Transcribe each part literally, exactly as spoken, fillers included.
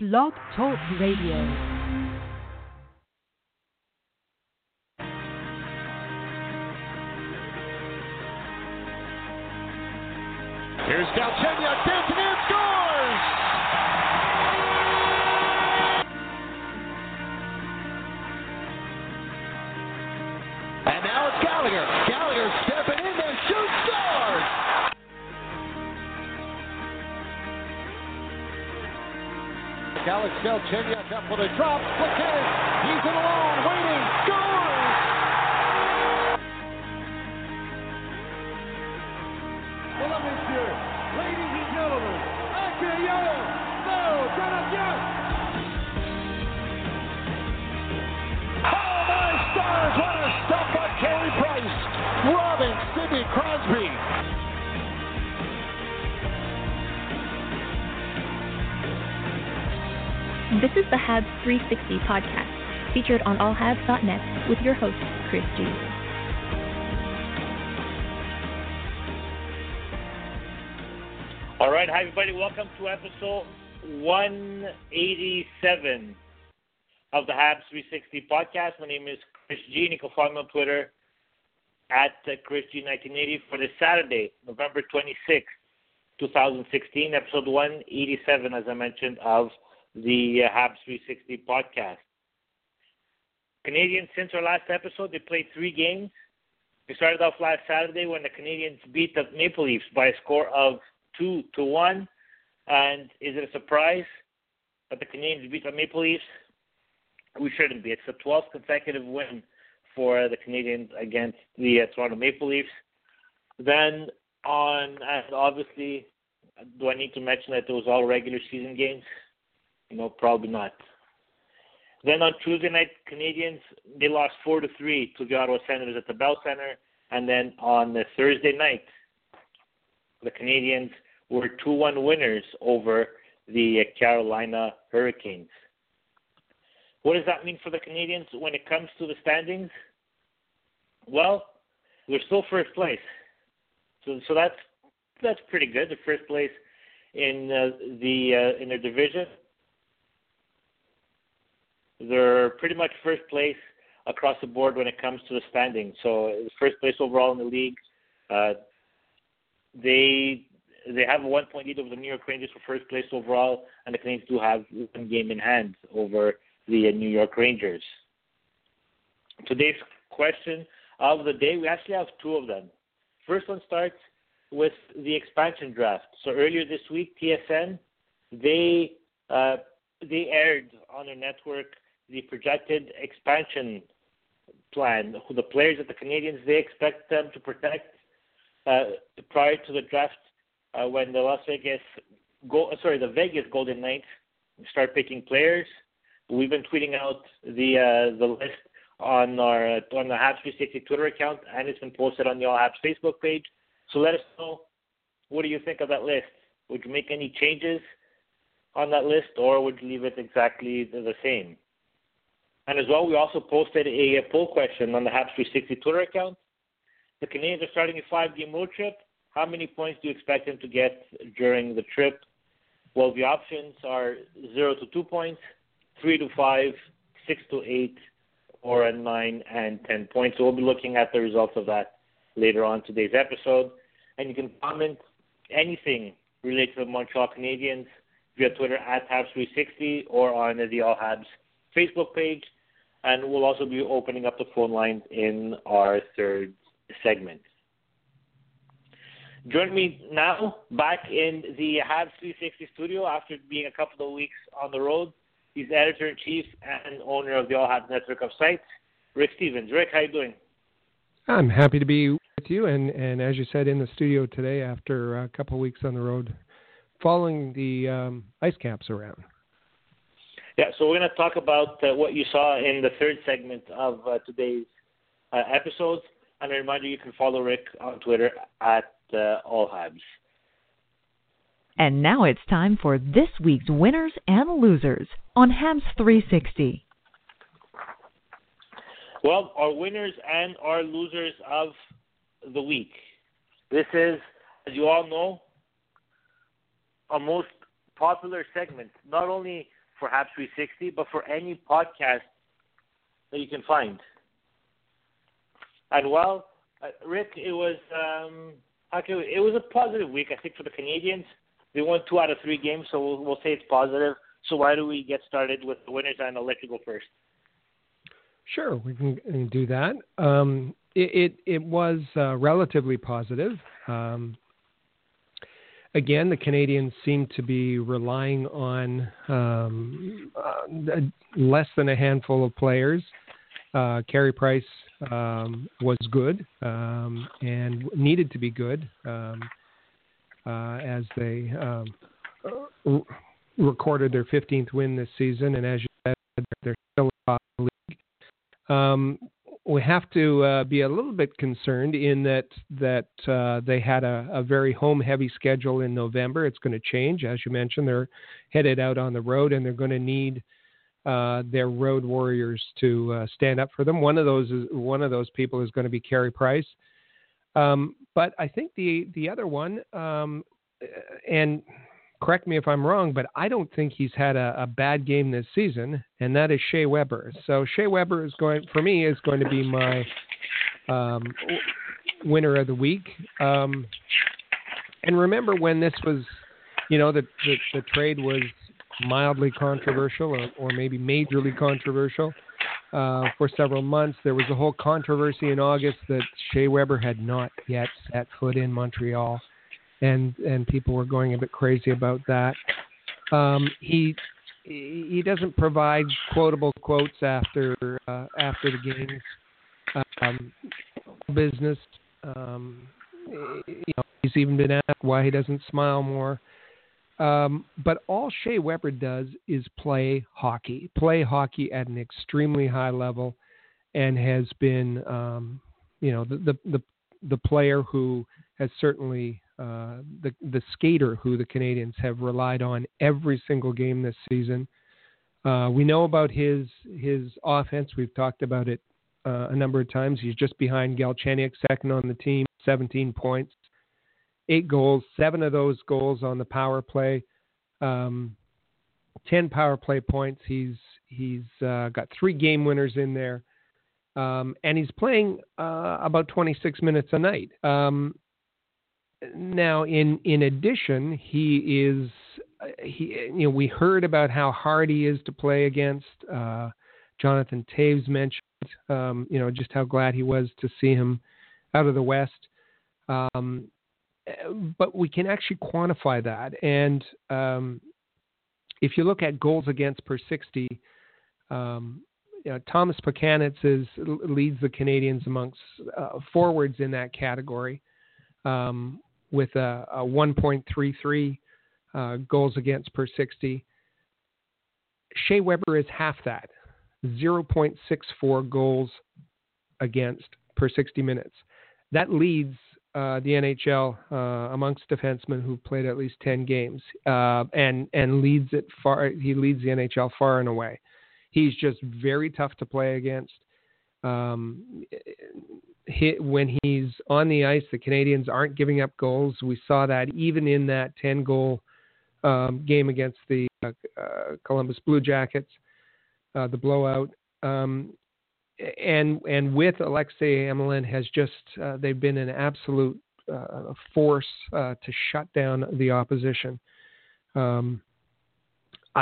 Blog Talk Radio. Here's Galchenyuk, dancing in, scores! And now it's Gallagher. Gallagher stepping in there, shoots, scores! Alex Galchenyuk up with a drop. Plekanec, he's in alone, waiting, scores! Hello, monsieur. Ladies and gentlemen, accueillez nos Canadiens! Oh, my stars, what a stop by Carey Price, robbing Sidney Crosby. This is the Habs three sixty podcast, featured on all habs dot net with your host, Chris G. All right, hi everybody, welcome to episode one eighty-seven of the Habs three sixty podcast. My name is Chris G, and you can follow me on Twitter at Chris G nineteen eighty for this Saturday, November twenty-sixth, twenty sixteen, episode one eighty-seven, as I mentioned, of the Habs three sixty podcast. Canadians, since our last episode, they played three games. We started off last Saturday when the Canadians beat the Maple Leafs by a score of two to one, and is it a surprise that the Canadiens beat the Maple Leafs? We shouldn't be. It's the twelfth consecutive win for the Canadiens against the uh, Toronto Maple Leafs. Then on, and obviously, do I need to mention that it was all regular season games? No, probably not. Then on Tuesday night, Canadiens, they lost four to three to the Ottawa Senators at the Bell Center, and then on the Thursday night, the Canadiens were two one winners over the Carolina Hurricanes. What does that mean for the Canadiens when it comes to the standings? Well, they're still first place. So so that's that's pretty good. They're first place in uh, the uh, in their division. They're pretty much first place across the board when it comes to the standings. So first place overall in the league. Uh, They they have a one-point lead over the New York Rangers for first place overall, and the Canadiens do have one game in hand over the New York Rangers. Today's question of the day, we actually have two of them. First one starts with the expansion draft. So earlier this week, T S N, they uh, they aired on their network the projected expansion plan, the players that the Canadiens, they expect them to protect Uh, prior to the draft, uh, when the Las Vegas, Go- sorry, the Vegas Golden Knights start picking players. We've been tweeting out the uh, the list on our on the Habs three sixty Twitter account, and it's been posted on the All Habs Facebook page. So let us know, what do you think of that list? Would you make any changes on that list, or would you leave it exactly the same? And as well, we also posted a poll question on the Habs three sixty Twitter account. The Canadiens are starting a five-game road trip. How many points do you expect them to get during the trip? Well, the options are zero to two points, three to five, six to eight, or a nine and ten points. So we'll be looking at the results of that later on today's episode. And you can comment anything related to the Montreal Canadiens via Twitter at Habs three sixty or on the All Habs Facebook page. And we'll also be opening up the phone lines in our third segment. Join me now back in the Habs three sixty studio after being a couple of weeks on the road. He's editor-in-chief and owner of the All Habs Network of Sites, Rick Stevens. Rick, how are you doing? I'm happy to be with you, and, and as you said, in the studio today after a couple of weeks on the road, following the um, IceCaps around. Yeah, so we're going to talk about uh, what you saw in the third segment of uh, today's uh, episode. And a reminder, you can follow Rick on Twitter at uh, allhabs. And now it's time for this week's winners and losers on Habs three sixty. Well, our winners and our losers of the week. This is, as you all know, our most popular segment, not only for Habs three sixty, but for any podcast that you can find. And well, uh, Rick, it was um, it was a positive week, I think, for the Canadiens. They won two out of three games, so we'll, we'll say it's positive. So why don't we get started with the winners, and I'll let you go first. Sure, we can do that. Um, it, it it was uh, relatively positive. Um, again, the Canadiens seem to be relying on um, uh, less than a handful of players. Uh, Carey Price um, was good um, and needed to be good um, uh, as they um, r- recorded their fifteenth win this season. And as you said, they're still top of the league. Um, we have to uh, be a little bit concerned in that that uh, they had a, a very home-heavy schedule in November. It's going to change. As you mentioned, they're headed out on the road, and they're going to need Uh, their road warriors to uh, stand up for them. One of those is, one of those people is going to be Carey Price. Um, but I think the the other one, um, and correct me if I'm wrong, but I don't think he's had a, a bad game this season, and that is Shea Weber. So Shea Weber is going for me is going to be my um, winner of the week. Um, and remember when this was, you know, the the, the trade was mildly controversial or, or maybe majorly controversial uh, for several months. There was a whole controversy in August that Shea Weber had not yet set foot in Montreal, and and people were going a bit crazy about that. Um, he he doesn't provide quotable quotes after uh, after the games. Um, business. Um, you know, he's even been asked why he doesn't smile more. Um, but all Shea Weber does is play hockey, play hockey at an extremely high level, and has been, um, you know, the, the, the, the player who has certainly, uh, the, the skater who the Canadiens have relied on every single game this season. Uh, we know about his, his offense. We've talked about it uh, a number of times. He's just behind Galchenyuk, second on the team, seventeen points. Eight goals, seven of those goals on the power play, um, ten power play points. He's he's uh, got three game winners in there, um, and he's playing uh, about twenty-six minutes a night. Um, now, in in addition, he is he you know we heard about how hard he is to play against. Uh, Jonathan Toews mentioned um, you know just how glad he was to see him out of the West. Um, But we can actually quantify that. And um, if you look at goals against per sixty, um, you know, Tomas Plekanec is, leads the Canadiens amongst uh, forwards in that category um, with a, a one point three three uh, goals against per sixty. Shea Weber is half that, zero point six four goals against per sixty minutes. That leads Uh, the N H L uh, amongst defensemen who've played at least ten games, uh, and and leads it far. He leads the N H L far and away. He's just very tough to play against. Um, he, when he's on the ice, the Canadiens aren't giving up goals. We saw that even in that ten-goal um, game against the uh, uh, Columbus Blue Jackets, uh, the blowout. Um, And and with Alexei Emelin has just uh, they've been an absolute uh, force uh, to shut down the opposition. Um,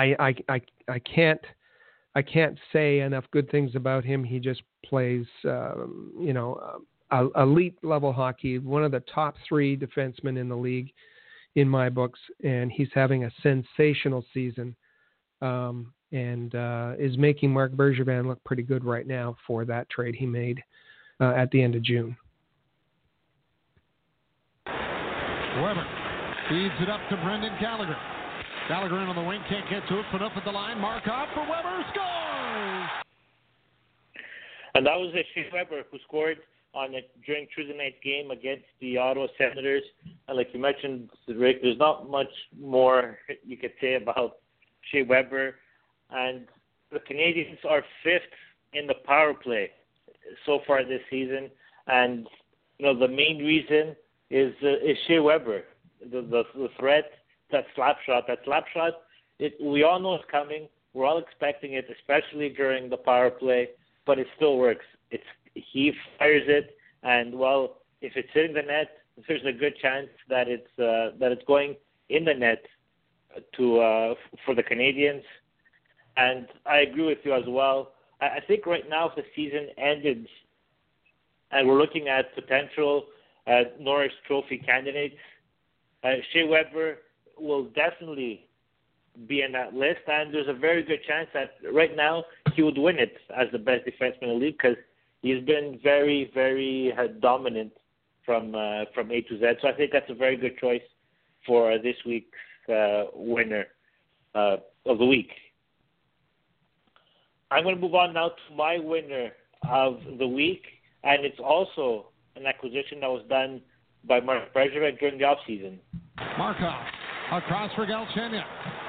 I, I I I can't I can't say enough good things about him. He just plays um, you know uh, elite level hockey. One of the top three defensemen in the league, in my books, and he's having a sensational season. Um, and uh, is making Marc Bergevin look pretty good right now for that trade he made uh, at the end of June. Weber feeds it up to Brendan Gallagher. Gallagher in on the wing, can't get to it, put up at the line, Markov for Weber, scores! And that was Shea Weber, who scored on the, during Tuesday night's game against the Ottawa Senators. And like you mentioned, Rick, there's not much more you could say about Shea Weber. And the Canadiens are fifth in the power play so far this season. And, you know, the main reason is uh, is Shea Weber, the, the the threat, that slap shot. That slap shot, it, we all know it's coming. We're all expecting it, especially during the power play, but it still works. It's he fires it, and, well, if it's hitting the net, there's a good chance that it's uh, that it's going in the net to uh, for the Canadiens. And I agree with you as well. I think right now, if the season ended and we're looking at potential uh, Norris Trophy candidates, uh, Shea Weber will definitely be in that list, and there's a very good chance that right now he would win it as the best defenseman in the league because he's been very, very uh, dominant from uh, from A to Z. So I think that's a very good choice for uh, this week's uh, winner uh, of the week. I'm going to move on now to my winner of the week, and it's also an acquisition that was done by Marc Bergevin during the offseason. Markov across for Galchenyuk,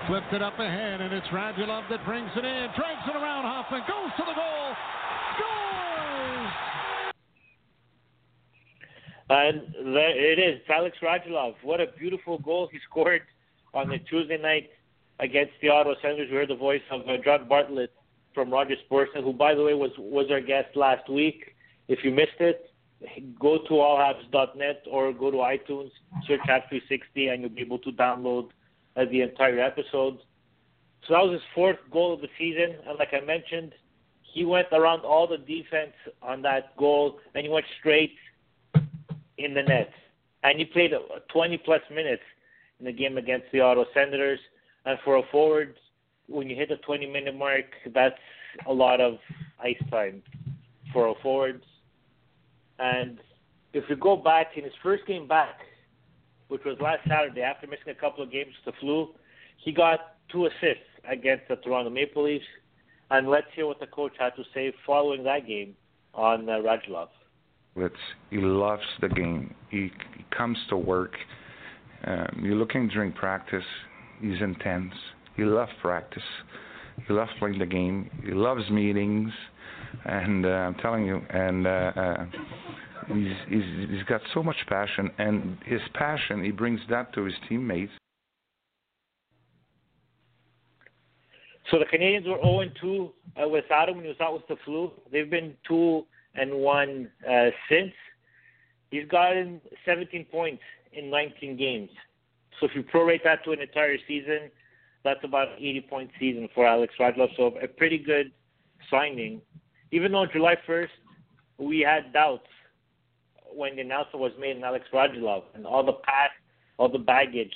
flipped it up ahead, and it's Radulov that brings it in, drags it around, Hoffman goes to the goal, scores! And there it is, Alex Radulov. What a beautiful goal he scored on the Tuesday night against the Ottawa Senators. We heard the voice of uh, John Bartlett from Rogers Sports, who, by the way, was, was our guest last week. If you missed it, go to all habs dot net or go to iTunes, search Habs three sixty, and you'll be able to download uh, the entire episode. So that was his fourth goal of the season, and like I mentioned, he went around all the defense on that goal, and he went straight in the net. And he played twenty-plus minutes in the game against the Ottawa Senators, and for a forward, when you hit the twenty-minute mark, that's a lot of ice time for our forwards. And if you go back, in his first game back, which was last Saturday, after missing a couple of games with the flu, he got two assists against the Toronto Maple Leafs. And let's hear what the coach had to say following that game on uh, Radulov. It's, he loves the game. He, he comes to work. Um, you look at him during practice. He's intense. He loves practice. He loves playing the game. He loves meetings, and uh, I'm telling you, and uh, uh, he's, he's he's got so much passion, and his passion, he brings that to his teammates. So the Canadiens were zero and two uh, without him when he was out with the flu. They've been two and one uh, since. He's gotten seventeen points in nineteen games. So if you prorate that to an entire season, that's about an eighty-point season for Alex Radulov, so a pretty good signing. Even though on July first, we had doubts when the announcement was made on Alex Radulov and all the past, all the baggage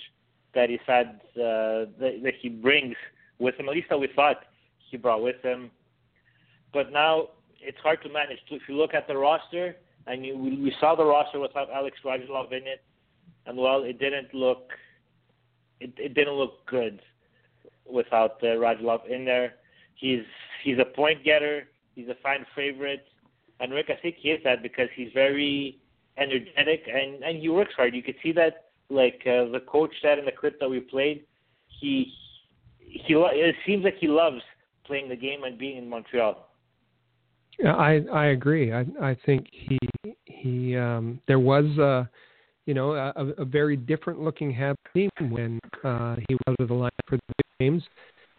that he's had, uh, that, that he brings with him, at least that we thought he brought with him. But now it's hard to manage. So if you look at the roster, and you, we saw the roster without Alex Radulov in it, and, well, it didn't look, it, it didn't look good without uh, Radulov in there. He's he's a point getter. He's a fan favorite. And Rick, I think he is that because he's very energetic and, and he works hard. You could see that, like uh, the coach said in the clip that we played, he he it seems like he loves playing the game and being in Montreal. Yeah, I I agree. I I think he he um, there was a you know a, a very different looking Habs team when uh, he was out of the line for the games,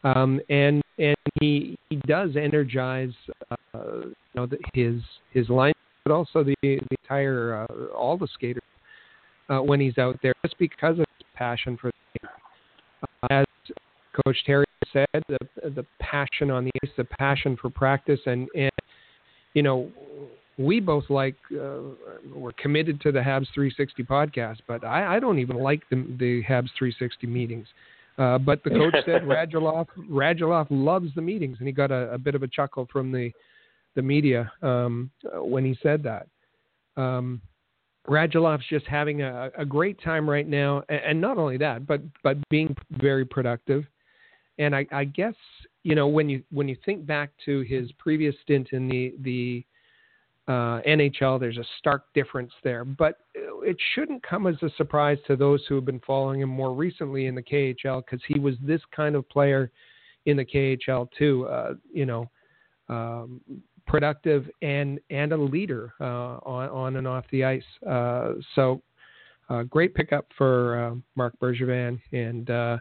um, and and he he does energize uh, you know the, his his line, but also the, the entire uh, all the skaters uh, when he's out there, just because of his passion for the game. Uh, as Coach Therrien said, the the passion on the ice, the passion for practice, and and you know we both like uh, we're committed to the Habs three sixty podcast, but I, I don't even like the the Habs three sixty meetings. Uh, but the coach said Radulov Radulov loves the meetings, and he got a, a bit of a chuckle from the the media um, when he said that. Um, Radulov's just having a, a great time right now, and, and not only that, but but being very productive. And I, I guess you know when you when you think back to his previous stint in the the uh, N H L, there's a stark difference there, but it shouldn't come as a surprise to those who have been following him more recently in the K H L, because he was this kind of player in the K H L too, uh, you know, um, productive and, and a leader uh, on, on and off the ice. Uh, so uh, great pickup for uh, Marc Bergevin, and uh,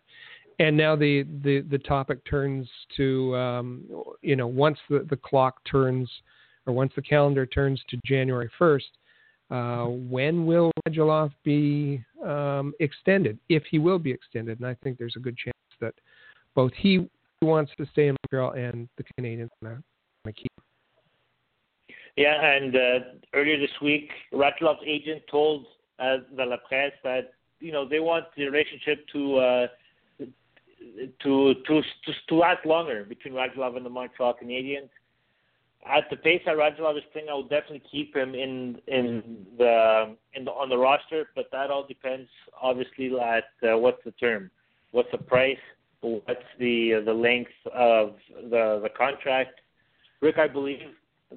And now the, the, the topic turns to, um, you know, once the, the clock turns or once the calendar turns to January first, uh, when will Radulov be um, extended, if he will be extended? And I think there's a good chance that both he wants to stay in Montreal and the Canadiens want to keep him. Yeah, and uh, earlier this week, Radulov's agent told uh, the La Presse that, you know, they want the relationship to uh, to to to last longer between Radulov and the Montreal Canadiens. At the pace that Radulov is playing, I will definitely keep him in in the in the, on the roster, but that all depends, obviously, at uh, what's the term, what's the price, what's the uh, the length of the the contract. Rick, I believe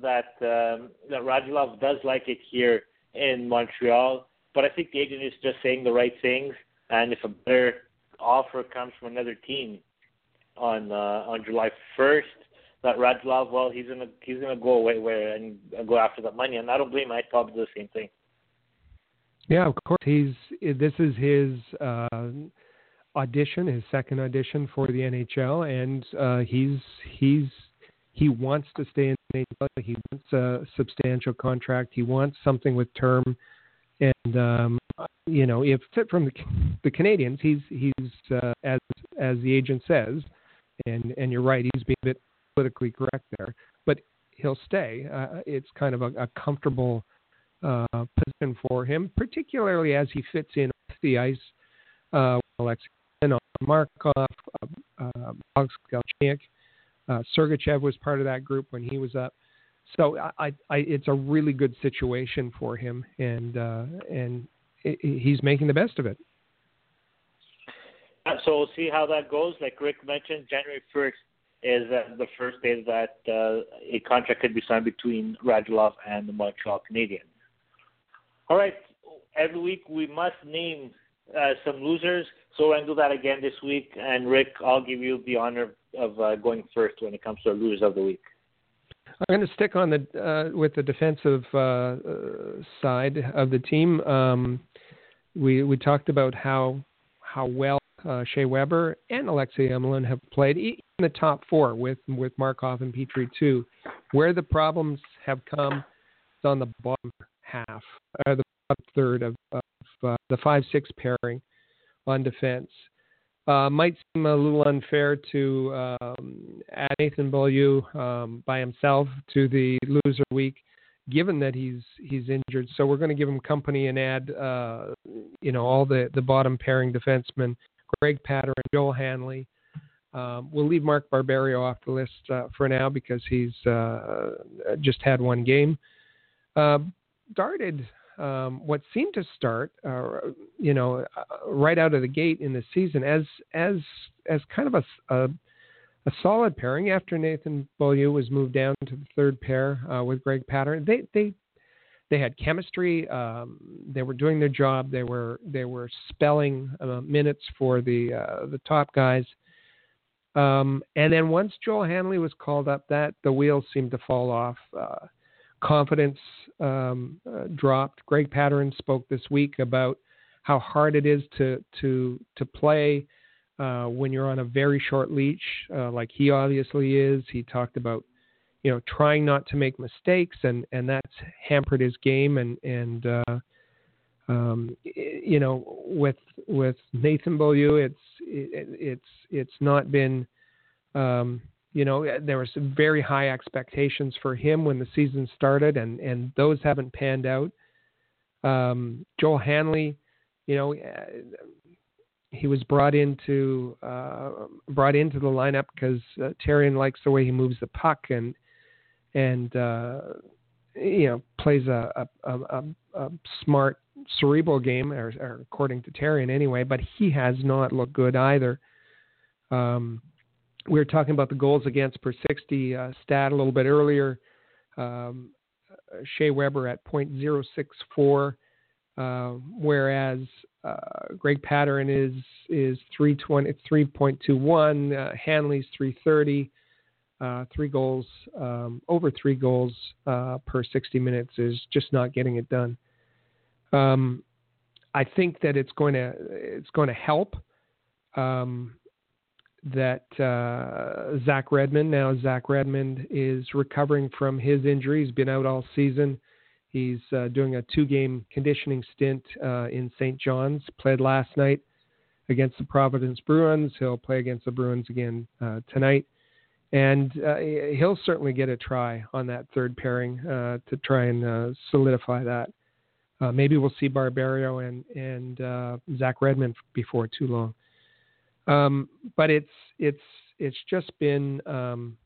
that um, that Radulov does like it here in Montreal, but I think the agent is just saying the right things, and if a better offer comes from another team on uh, on July first, that Radulov, well, he's gonna he's gonna go away where and go after that money, and I don't blame him. I'd probably do the same thing. Yeah, of course. He's this is his uh, audition, his second audition for the N H L, and uh, he's he's he wants to stay in the N H L. He wants a substantial contract. He wants something with term, and um, you know, if from the the Canadiens, he's he's uh, as as the agent says, and and you're right, he's being a bit politically correct there, but he'll stay. Uh, it's kind of a, a comfortable uh, position for him, particularly as he fits in off the ice uh, with Alexei Emelin, Markov, uh, uh, Alex Galchenyuk. Uh, Sergachev was part of that group when he was up. So I, I, I, it's a really good situation for him, and uh, and it, he's making the best of it. So we'll see how that goes. Like Rick mentioned, January first. Is uh, the first day that uh, a contract could be signed between Radulov and the Montreal Canadiens. All right, every week we must name uh, some losers, so we're going to do that again this week. And Rick, I'll give you the honor of uh, going first when it comes to our losers of the week. I'm going to stick on the uh, with the defensive uh, side of the team. Um, we we talked about how how well Uh, Shea Weber and Alexei Emelin have played in the top four with with Markov and Petry too. Where the problems have come is on the bottom half, or the bottom third of, of uh, the five six pairing on defense. Uh, might seem a little unfair to um, add Nathan Beaulieu um, by himself to the loser week, given that he's he's injured. So we're going to give him company and add uh, you know all the, the bottom pairing defensemen. Greg Patter and Joel Hanley. Um, we'll leave Mark Barberio off the list uh, for now because he's uh, just had one game. Uh, started um, what seemed to start, uh, you know, right out of the gate in the season as as as kind of a, a, a solid pairing. After Nathan Beaulieu was moved down to the third pair uh, with Greg Patter, they they they had chemistry. Um, they were doing their job. They were they were spelling uh, minutes for the uh, the top guys. Um, and then once Joel Hanley was called up, that the wheels seemed to fall off. Uh, confidence um, uh, dropped. Greg Patter spoke this week about how hard it is to to to play uh, when you're on a very short leash, uh, like he obviously is. He talked about, you know, trying not to make mistakes, and, and that's hampered his game. And, and uh, um, you know, with with Nathan Beaulieu, it's it, it's it's not been, um, you know, there were some very high expectations for him when the season started, and, and those haven't panned out. Um, Joel Hanley, you know, he was brought into uh, brought into the lineup because uh, Therrien likes the way he moves the puck, and and uh, you know, plays a, a, a, a smart cerebral game, or, or according to Therrien anyway, but he has not looked good either. Um, we were talking about the goals against per sixty uh, stat a little bit earlier. Um, Shea Weber at point zero six four, uh, whereas uh, Greg Patter is is three twenty, three point two one, uh, Hanley's three thirty. Uh, three goals, um, over three goals uh, per sixty minutes is just not getting it done. Um, I think that it's going to it's going to help um, that uh, Zach Redmond, now Zach Redmond is recovering from his injury. He's been out all season. He's uh, doing a two-game conditioning stint uh, in Saint John's, played last night against the Providence Bruins. He'll play against the Bruins again uh, tonight. And uh, he'll certainly get a try on that third pairing uh, to try and uh, solidify that. Uh, maybe we'll see Barberio and, and uh, Zach Redmond before too long. Um, but it's it's it's just been, um,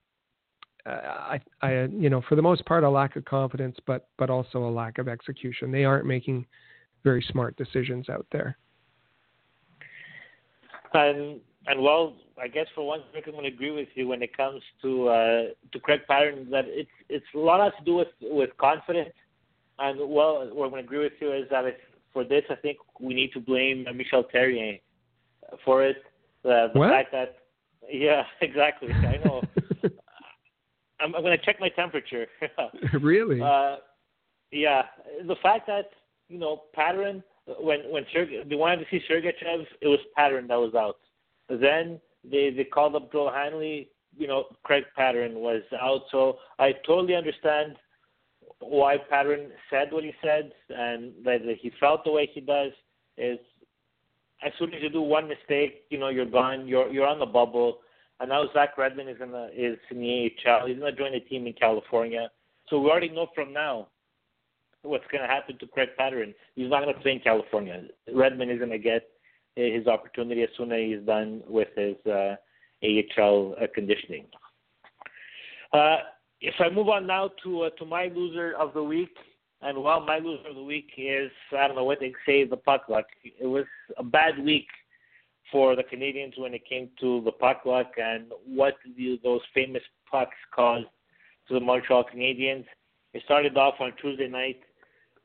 I, I you know, for the most part, a lack of confidence, but but also a lack of execution. They aren't making very smart decisions out there. And and well, I guess for once, Rick, I'm going to agree with you when it comes to uh, to Craig Patterson that it's it's a lot has to do with, with confidence. And well, what I'm going to agree with you is that if, for this, I think we need to blame Michel Therrien for it. Uh, the what? fact that, yeah, exactly. I know. I'm, I'm going to check my temperature. Really? Uh, yeah. The fact that, you know, Patterson, when when Serge, they wanted to see Sergachev, it was Patterson that was out. Then they, they called up Joel Hanley. You know, Craig Patterson was out. So I totally understand why Patterson said what he said and that he felt the way he does. Is as soon as you do one mistake, you know, you're gone. You're you're on the bubble. And now Zach Redmond is in the, is in the A H L. He's going to join a team in California. So we already know from now what's going to happen to Craig Patterson. He's not going to play in California. Redmond is going to get his opportunity as soon as he's done with his uh, A H L uh, conditioning. Uh, if I move on now to uh, to my loser of the week, and while my loser of the week is, I don't know what they say, the puck luck. It was a bad week for the Canadiens when it came to the puck luck and what the, those famous pucks caused to the Montreal Canadiens. It started off on Tuesday night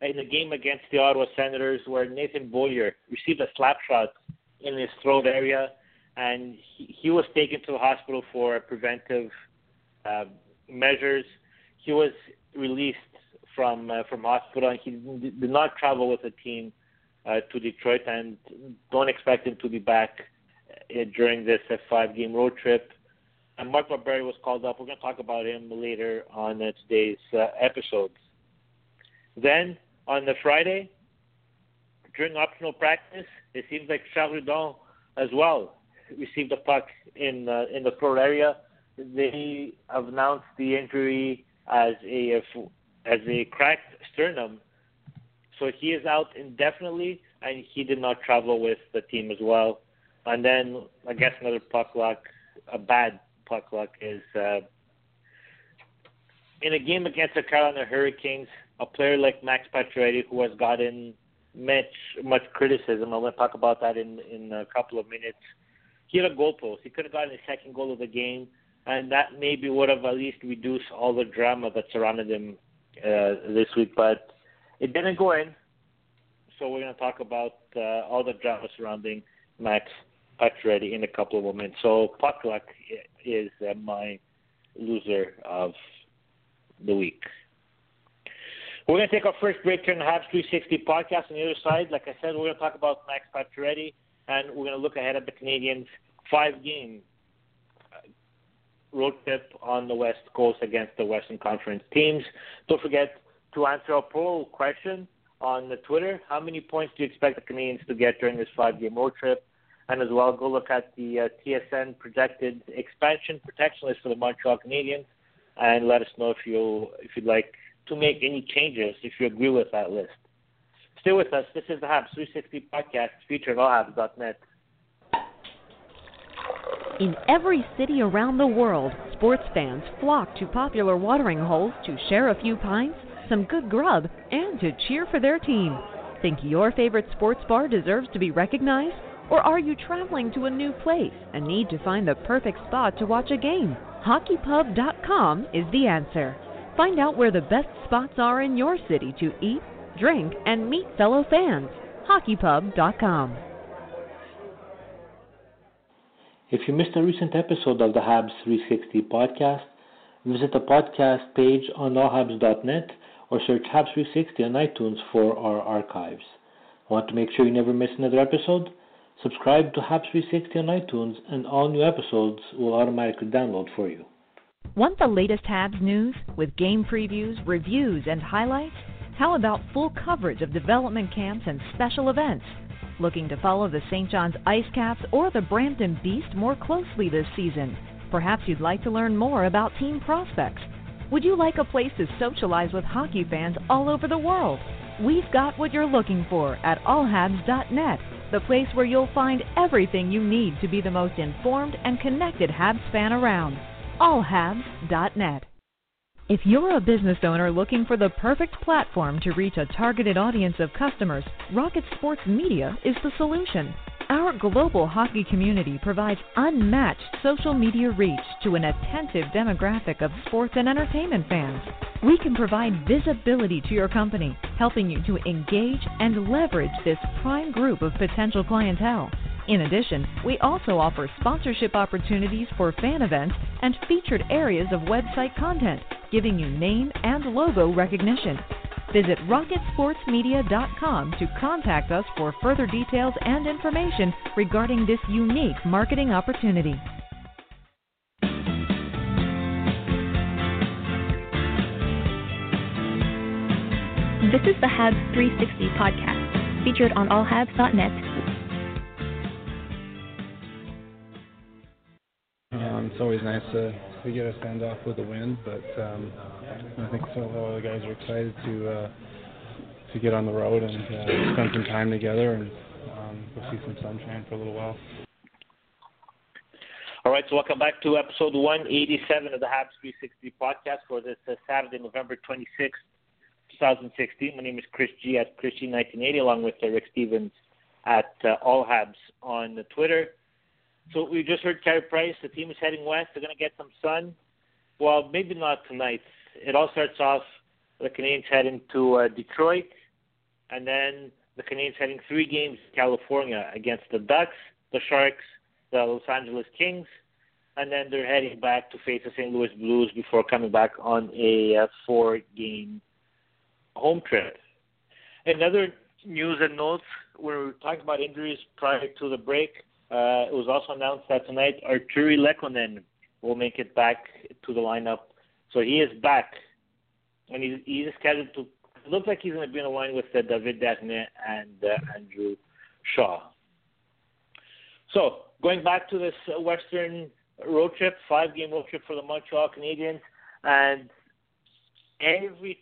in a game against the Ottawa Senators where Nathan Beaulieu received a slap shot in his throat area, and he, he was taken to the hospital for preventive uh, measures. He was released from uh, from hospital, and he did not travel with the team uh, to Detroit, and don't expect him to be back uh, during this uh, five-game road trip. And Mark Barberio was called up. We're going to talk about him later on uh, today's uh, episode. Then, on the Friday, during optional practice, it seems like Charles Rudon as well received a puck in uh, in the throat area. They announced the injury as a as a cracked sternum, so he is out indefinitely, and he did not travel with the team as well. And then, I guess another puck luck, a bad puck luck, is uh, in a game against the Carolina Hurricanes, a player like Max Pacioretty, who has gotten much much criticism. I'm going to talk about that in, in a couple of minutes. He had a goalpost. He could have gotten his second goal of the game, and that maybe would have at least reduced all the drama that surrounded him uh, this week. But it didn't go in, so we're going to talk about uh, all the drama surrounding Max Pacioretty in a couple of moments. So puck luck is uh, my loser of the week. We're going to take our first break here on the Habs three sixty podcast. On the other side, like I said, we're going to talk about Max Pacioretty, and we're going to look ahead at the Canadiens' five-game road trip on the West Coast against the Western Conference teams. Don't forget to answer our poll question on the Twitter. How many points do you expect the Canadiens to get during this five-game road trip? And as well, go look at the uh, T S N projected expansion protection list for the Montreal Canadiens, and let us know if you if you'd like to make any changes if you agree with that list. Stay with us. This is the Habs three sixty podcast featured on all habs dot net. In every city around the world, sports fans flock to popular watering holes to share a few pints, some good grub, and to cheer for their team. Think your favorite sports bar deserves to be recognized? Or are you traveling to a new place and need to find the perfect spot to watch a game? hockey pub dot com is the answer. Find out where the best spots are in your city to eat, drink, and meet fellow fans. hockey pub dot com. If you missed a recent episode of the Habs three sixty podcast, visit the podcast page on all habs dot net or search Habs three sixty on iTunes for our archives. Want to make sure you never miss another episode? Subscribe to Habs three sixty on iTunes, and all new episodes will automatically download for you. Want the latest Habs news with game previews, reviews, and highlights? How about full coverage of development camps and special events? Looking to follow the Saint John's IceCaps or the Brampton Beast more closely this season? Perhaps you'd like to learn more about team prospects. Would you like a place to socialize with hockey fans all over the world? We've got what you're looking for at all habs dot net, the place where you'll find everything you need to be the most informed and connected Habs fan around. all habs dot net. If you're a business owner looking for the perfect platform to reach a targeted audience of customers, Rocket Sports Media is the solution. Our global hockey community provides unmatched social media reach to an attentive demographic of sports and entertainment fans. We can provide visibility to your company, helping you to engage and leverage this prime group of potential clientele. In addition, we also offer sponsorship opportunities for fan events and featured areas of website content, giving you name and logo recognition. Visit rocket sports media dot com to contact us for further details and information regarding this unique marketing opportunity. This is the Habs three sixty podcast, featured on all habs dot net. Um, it's always nice to, to get us end off with a win, but um, I think some of the guys are excited to uh, to get on the road and uh, spend some time together and um, go see some sunshine for a little while. All right, so welcome back to episode one eighty-seven of the Habs three sixty podcast for this uh, Saturday, November twenty-sixth, twenty sixteen. My name is Chris G at Chris G nineteen eighty, along with uh, Rick Stevens at uh, All Habs on Twitter. So we just heard Carey Price. The team is heading west. They're going to get some sun. Well, maybe not tonight. It all starts off the Canadiens heading to uh, Detroit, and then the Canadiens heading three games in California against the Ducks, the Sharks, the Los Angeles Kings, and then they're heading back to face the Saint Louis Blues before coming back on a uh, four-game home trip. Another news and notes, when we were talking about injuries prior to the break, Uh, it was also announced that tonight Arturi Lekkonen will make it back to the lineup. So he is back, and he's, he's scheduled to look like he's going to be in the line with uh, David Desharnais and uh, Andrew Shaw. So going back to this uh, Western road trip, five-game road trip for the Montreal Canadiens, and every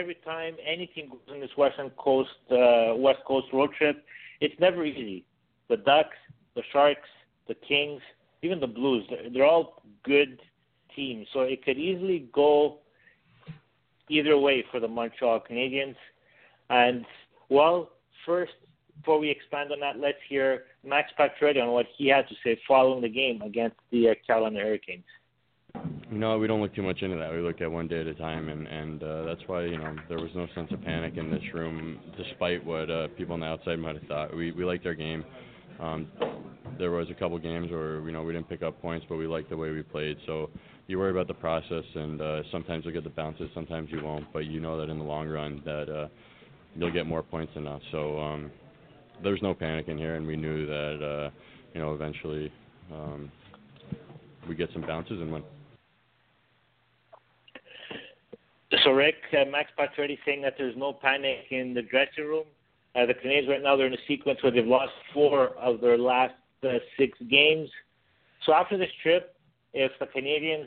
every time any team goes on this Western Coast uh, West Coast road trip, it's never easy. The Ducks, the Sharks, the Kings, even the Blues, they're, they're all good teams. So it could easily go either way for the Montreal Canadiens. And, well, first, before we expand on that, let's hear Max Pacioretty on what he had to say following the game against the uh, Carolina Hurricanes. No, we don't look too much into that. We looked at one day at a time, and, and uh, that's why, you know, there was no sense of panic in this room, despite what uh, people on the outside might have thought. We, we liked our game. Um, there was a couple games where, you know, we didn't pick up points, but we liked the way we played. So you worry about the process, and uh, sometimes you'll get the bounces, sometimes you won't, but you know that in the long run that uh, you'll get more points than us. So um, there was no panic in here, and we knew that, uh, you know, eventually um, we get some bounces and win. So, Rick, uh, Max Pacioretty saying that there's no panic in the dressing room. Uh, the Canadiens right now, they're in a sequence where they've lost four of their last uh, six games. So after this trip, if the Canadiens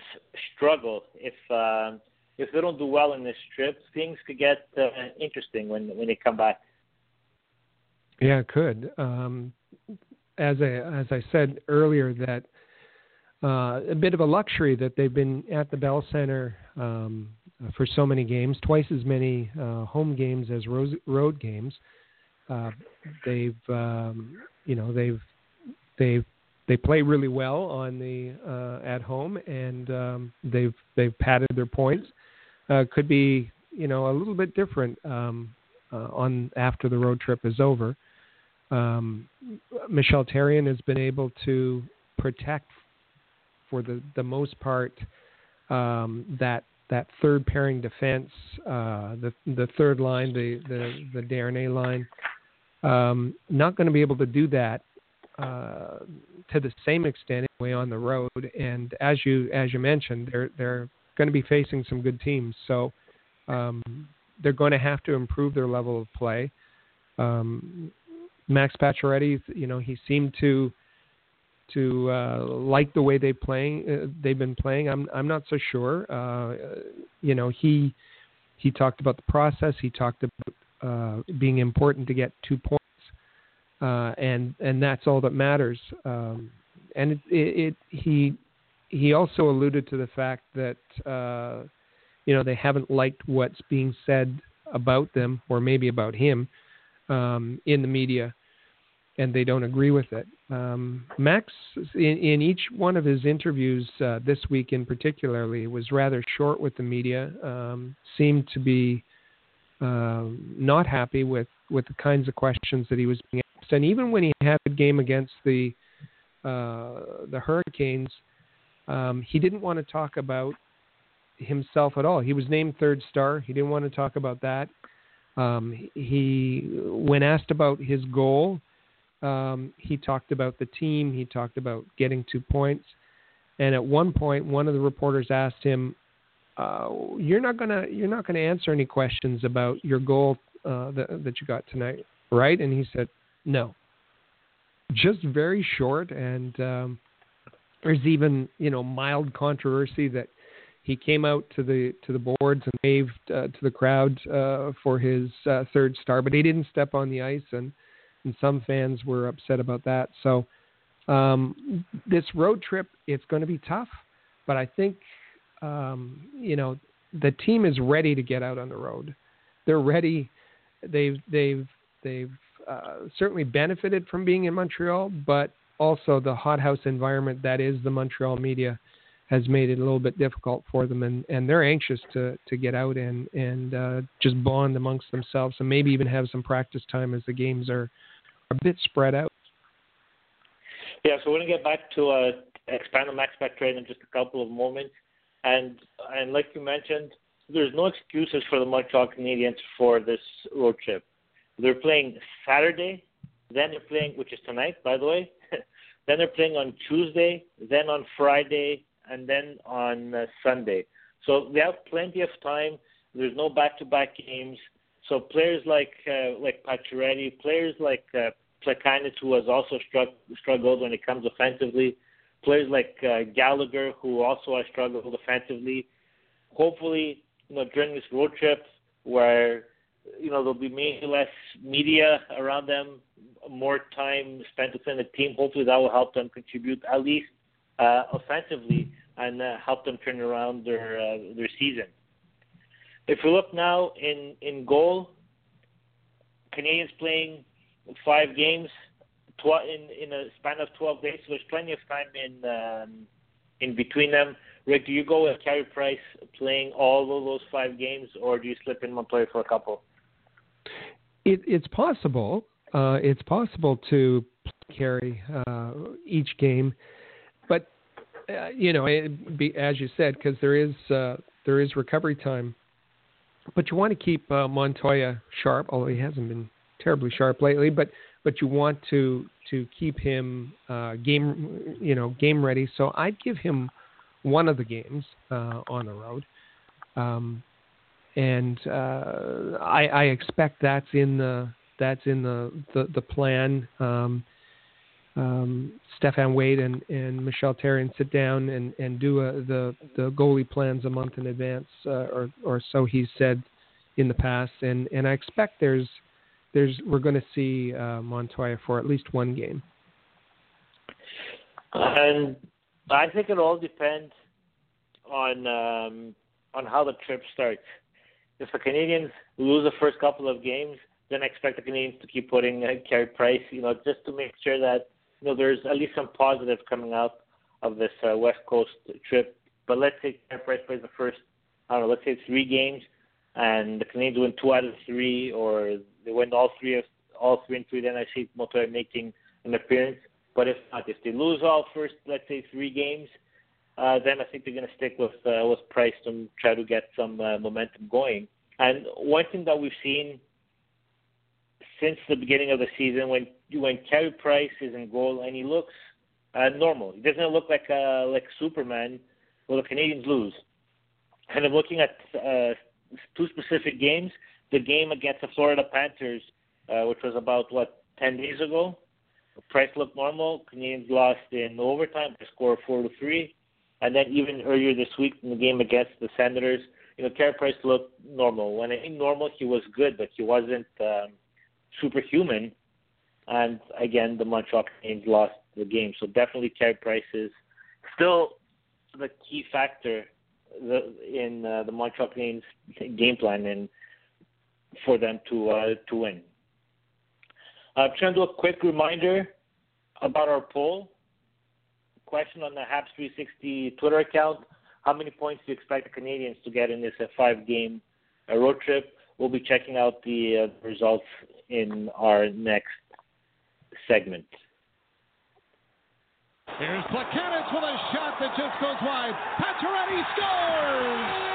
struggle, if uh, if they don't do well in this trip, things could get uh, interesting when, when they come back. Yeah, it could. Um, as I, as I said earlier, that uh, a bit of a luxury that they've been at the Bell Center um, for so many games, twice as many uh, home games as ro- road games. Uh, they've, um, you know, they've, they've, they play really well on the uh, at home, and um, they've they've padded their points. Uh, could be, you know, a little bit different um, uh, on after the road trip is over. Um, Michel Therrien has been able to protect, for the the most part, um, that. that third pairing defense, uh, the the third line, the the, the Desharnais line, um, not going to be able to do that uh, to the same extent anyway on the road. And as you as you mentioned, they're they're going to be facing some good teams, so um, they're going to have to improve their level of play. Um, Max Pacioretty, you know, he seemed to to uh, like the way they playing. Uh, they've been playing. I'm I'm not so sure. Uh, you know, he he talked about the process. He talked about uh, being important to get two points. Uh, and and that's all that matters. Um, and it, it, it he he also alluded to the fact that uh, you know they haven't liked what's being said about them, or maybe about him, um, in the media, and they don't agree with it. Um, Max, in, in each one of his interviews uh, this week in particularly, was rather short with the media. Um, seemed to be uh, not happy with, with the kinds of questions that he was being asked. And even when he had a game against the uh, the Hurricanes, um, he didn't want to talk about himself at all. He was named third star. He didn't want to talk about that. Um, he, when asked about his goal, um, he talked about the team. He talked about getting two points. And at one point, one of the reporters asked him, uh, "You're not gonna you're not gonna answer any questions about your goal uh, that, that you got tonight, right?" And he said, "No." Just very short, and um, there's even, you know, mild controversy that he came out to the to the boards and waved uh, to the crowd uh, for his uh, third star, but he didn't step on the ice, and, and some fans were upset about that. So um, this road trip, it's going to be tough, but I think, um, you know, the team is ready to get out on the road. They're ready. They've they've they've Uh, certainly benefited from being in Montreal, but also the hothouse environment that is the Montreal media has made it a little bit difficult for them, and, and they're anxious to, to get out and, and uh, just bond amongst themselves and maybe even have some practice time as the games are a bit spread out. Yeah, so we're going to get back to uh, expand on Max Pacioretty in just a couple of moments. And, and like you mentioned, there's no excuses for the Montreal Canadiens for this road trip. They're playing Saturday, then they're playing, which is tonight, by the way. Then they're playing on Tuesday, then on Friday, and then on uh, Sunday. So they have plenty of time. There's no back-to-back games. So players like uh, like Pacioretty, players like uh, Plekanec, who has also struck, struggled when it comes offensively, players like uh, Gallagher, who also has struggled offensively. Hopefully, you know, during this road trip where you know, there'll be maybe less media around them, more time spent within the team. Hopefully that will help them contribute at least uh, offensively and uh, help them turn around their uh, their season. If we look now in, in goal, Canadians playing five games tw- in, in a span of twelve days, so there's plenty of time in um, in between them. Rick, do you go with Carey Price playing all of those five games, or do you slip in one player for a couple? It, it's possible. Uh, it's possible to carry uh, each game, but uh, you know, it be, as you said, because there is uh, there is recovery time. But you want to keep uh, Montoya sharp, although he hasn't been terribly sharp lately. But but you want to to keep him uh, game you know game ready. So I'd give him one of the games uh, on the road. Um, And uh, I, I expect that's in the that's in the the, the plan. Um, um, Stefan Wade and, and Michel Therrien sit down and, and do a, the the goalie plans a month in advance, uh, or or so he said in the past. And, and I expect there's there's we're going to see uh, Montoya for at least one game. And I think it all depends on um, on how the trip starts. If the Canadians lose the first couple of games, then I expect the Canadians to keep putting uh, Carey Price, you know, just to make sure that, you know, there's at least some positive coming out of this uh, West Coast trip. But let's say Carey Price plays the first, I don't know, let's say three games, and the Canadians win two out of three, or they win all three of all three and three, then I see Montoya making an appearance. But if not, if they lose all first, let's say three games, Uh, then I think they're going to stick with uh, with Price to try to get some uh, momentum going. And one thing that we've seen since the beginning of the season, when when Carey Price is in goal and he looks uh, normal. He doesn't look like uh, like Superman. Well, the Canadians lose. And I'm looking at uh, two specific games. The game against the Florida Panthers, uh, which was about, what, ten days ago. Price looked normal. Canadians lost in overtime. They scored four to three. And then even earlier this week in the game against the Senators, you know, Carey Price looked normal. When I mean normal, he was good, but he wasn't um, superhuman. And, again, the Montreal Canadiens lost the game. So definitely Carey Price is still the key factor the, in uh, the Montreal Canadiens game plan and for them to uh, to win. Uh, trying to do a quick reminder about our poll. Question on the Habs three sixty Twitter account. How many points do you expect the Canadians to get in this uh, five-game uh, road trip? We'll be checking out the uh, results in our next segment. Here's Plekanec with a shot that just goes wide. Pacioretty scores!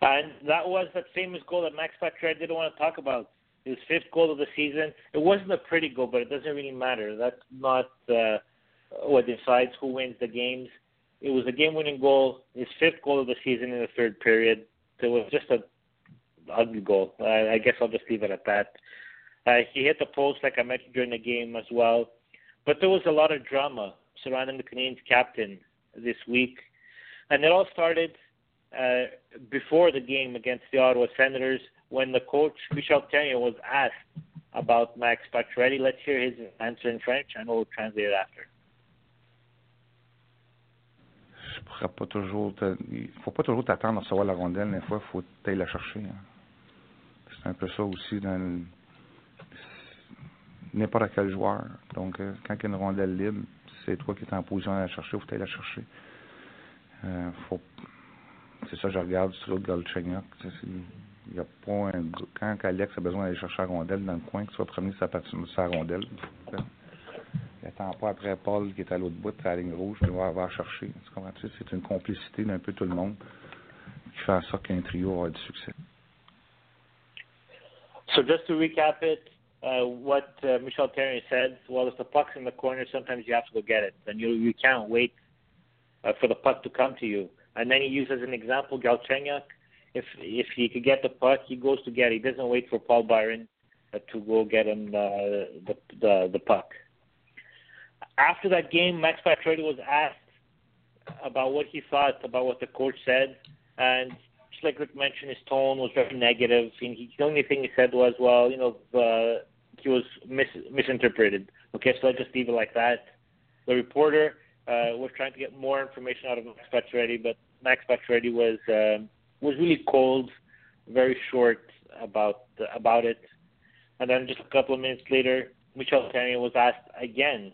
And that was that famous goal that Max Pacioretty didn't want to talk about. His fifth goal of the season. It wasn't a pretty goal, but it doesn't really matter. That's not uh, what decides who wins the games. It was a game-winning goal, his fifth goal of the season in the third period. So it was just an ugly goal. I, I guess I'll just leave it at that. Uh, he hit the post, like I mentioned, during the game as well. But there was a lot of drama surrounding the Canadiens' captain this week. And it all started uh, before the game against the Ottawa Senators when the coach, Michel Therrien, was asked about Max Pacioretty. Let's hear his answer in French, and we'll translate it after. Il ne faut pas toujours t'attendre à recevoir la rondelle. Des fois, il faut t'aller la chercher. C'est un peu ça aussi dans le... n'importe quel joueur. Donc, euh, quand il y a une rondelle libre, c'est toi qui es en position à la chercher, il faut aller la chercher. Euh, faut... C'est ça, je regarde sur le Galchenyuk. Il n'y a pas un... Quand Alex a besoin d'aller chercher la rondelle dans le coin, que tu vas promener sa, sa rondelle, il n'attend pas après Paul qui est à l'autre bout de la ligne rouge, il va, va la chercher. Tu comprends-tu? C'est une complicité d'un peu tout le monde qui fait en sorte qu'un trio aura du succès. So, just to recap it, Uh, what uh, Michel Therrien said, well, if the puck's in the corner, sometimes you have to go get it. And you you can't wait uh, for the puck to come to you. And then he used as an example Galchenyuk. If if he could get the puck, he goes to get it. He doesn't wait for Paul Byron uh, to go get him uh, the, the the puck. After that game, Max Pacioretty was asked about what he thought about what the coach said. And just like Rick mentioned, his tone was very negative. And he, the only thing he said was, well, you know, uh, he was mis- misinterpreted. Okay, so I'll just leave it like that. The reporter uh, was trying to get more information out of Max Pacioretty, but Max Pacioretty was uh, was really cold, very short about about it. And then just a couple of minutes later, Michel Therrien was asked again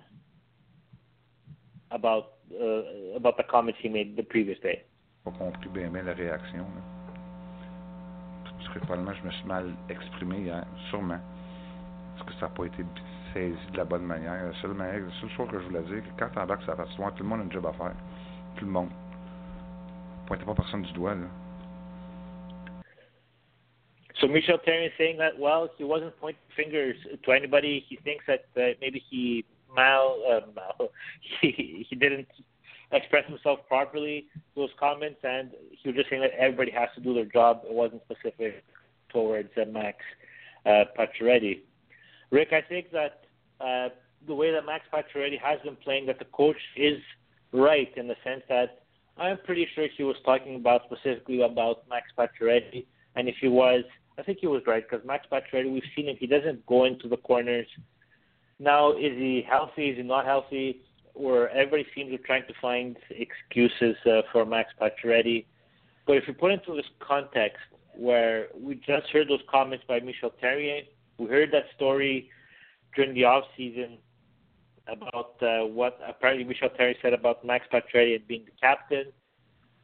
about uh, about the comments he made the previous day. Pas compris bien bien la réaction. Parce que probablement je me suis mal exprimé hier, sûrement. Parce que ça n'a pas été saisi de la bonne manière. La seule manière, la seule chose que je voulais dire, que quand t'embarques sur la face noire, tout le monde a une job à faire. Tout le monde. Pointez pas personne du doigt, là. So Michel Therrien is saying that, well, he wasn't pointing fingers to anybody. He thinks that uh, maybe he mal, uh, mal he, he didn't express himself properly, those comments, and he was just saying that everybody has to do their job. It wasn't specific towards uh, Max uh, Pacioretty. Rick, I think that uh, the way that Max Pacioretty has been playing, that the coach is right in the sense that I'm pretty sure he was talking about specifically about Max Pacioretty, and if he was, I think he was right, because Max Pacioretty, we've seen him, he doesn't go into the corners. Now, is he healthy? Is he not healthy? Where everybody seems to be trying to find excuses uh, for Max Pacioretty. But if you put into this context where we just heard those comments by Michel Therrien, we heard that story during the off season about uh, what apparently Michel Therrien said about Max Pacioretty and being the captain,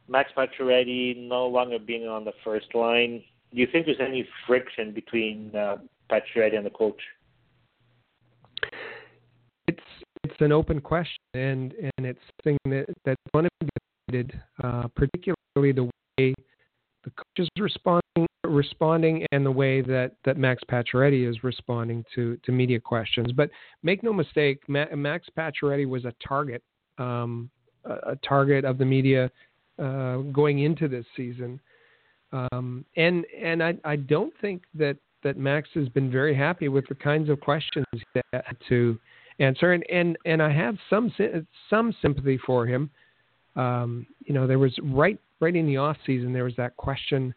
Max Pacioretty no longer being on the first line. Do you think there's any friction between uh, Pacioretty and the coach? It's It's an open question, and, and it's something that, that's going to be debated, uh, particularly the way the coach is responding, responding and the way that, that Max Pacioretty is responding to, to media questions. But make no mistake, Ma- Max Pacioretty was a target, um, a, a target of the media uh, going into this season. Um, and and I, I don't think that, that Max has been very happy with the kinds of questions he had to answer. And, and, and I have some some sympathy for him. Um, you know, there was right right in the off season, there was that question,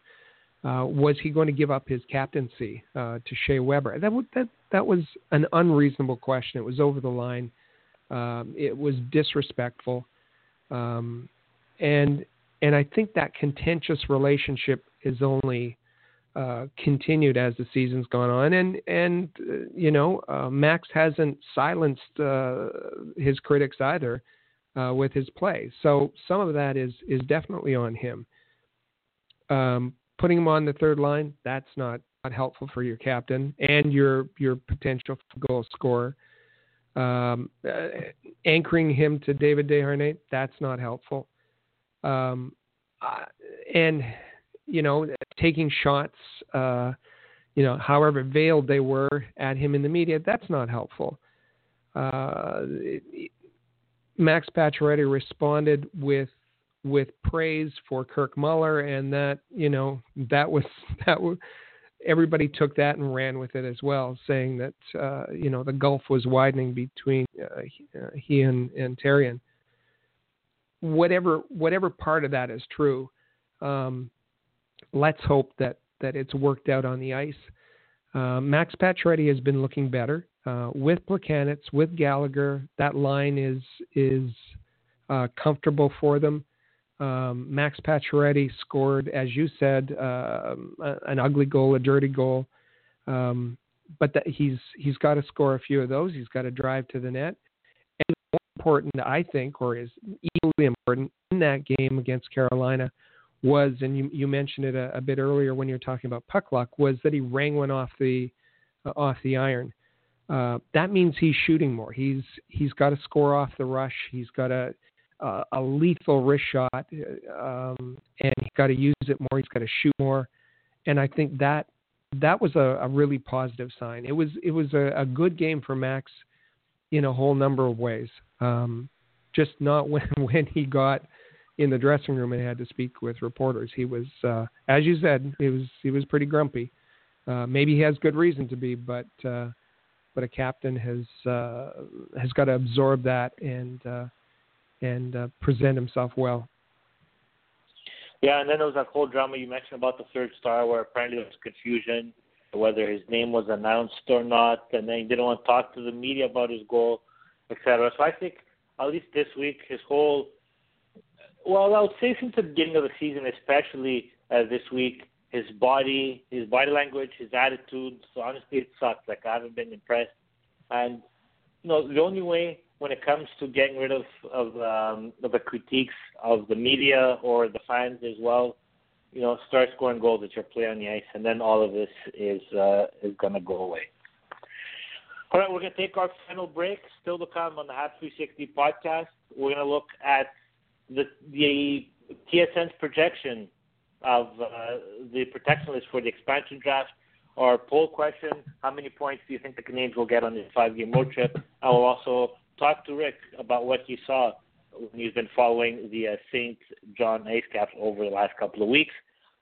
uh, was he going to give up his captaincy uh, to Shea Weber? That, w- that, that was an unreasonable question. It was over the line. Um, it was disrespectful. Um, and and I think that contentious relationship is only uh, continued as the season's gone on. And, and uh, you know, uh, Max hasn't silenced uh, his critics either. Uh, with his play. So some of that is is definitely on him. Um, putting him on the third line, that's not, not helpful for your captain and your your potential goal scorer. Um, uh, anchoring him to David Desharnais, that's not helpful. Um, uh, and, you know, taking shots, uh, you know, however veiled they were at him in the media, that's not helpful. Uh, it, Max Pacioretty responded with with praise for Kirk Muller, and that you know that was that was, everybody took that and ran with it as well, saying that uh, you know the gulf was widening between uh, he and and Therrien. Whatever whatever part of that is true, um, let's hope that that it's worked out on the ice. Uh, Max Pacioretty has been looking better. Uh, with Plekanec, with Gallagher, that line is is uh, comfortable for them. Um, Max Pacioretty scored, as you said, uh, an ugly goal, a dirty goal, um, but that he's he's got to score a few of those. He's got to drive to the net. And more important, I think, or is equally important in that game against Carolina was, and you, you mentioned it a, a bit earlier when you were talking about puck luck, was that he rang one off the uh, off the iron. Uh, that means he's shooting more. He's he's got to score off the rush. He's got a uh, a lethal wrist shot, um, and he's got to use it more. He's got to shoot more, and I think that that was a, a really positive sign. It was it was a, a good game for Max in a whole number of ways. Um, just not when when he got in the dressing room and had to speak with reporters. He was, uh, as you said, he was he was pretty grumpy. Uh, maybe he has good reason to be, but. Uh, But a captain has uh, has got to absorb that and uh, and uh, present himself well. Yeah, and then there was that whole drama you mentioned about the third star, where apparently there was confusion whether his name was announced or not, and then he didn't want to talk to the media about his goal, et cetera. So I think at least this week, his whole well, I would say since the beginning of the season, especially uh, this week. His body, his body language, his attitude. So honestly, it sucks. Like I haven't been impressed. And you know, the only way when it comes to getting rid of of, um, of the critiques of the media or the fans as well, you know, start scoring goals at your play on the ice, and then all of this is uh, is gonna go away. All right, we're gonna take our final break. Still to come on the Habs three sixty podcast, we're gonna look at the the T S N's projection of uh, the protection list for the expansion draft. Our poll question, how many points do you think the Canadiens will get on this five-game road trip? I will also talk to Rick about what he saw when he's been following the uh, Saint John's IceCaps over the last couple of weeks.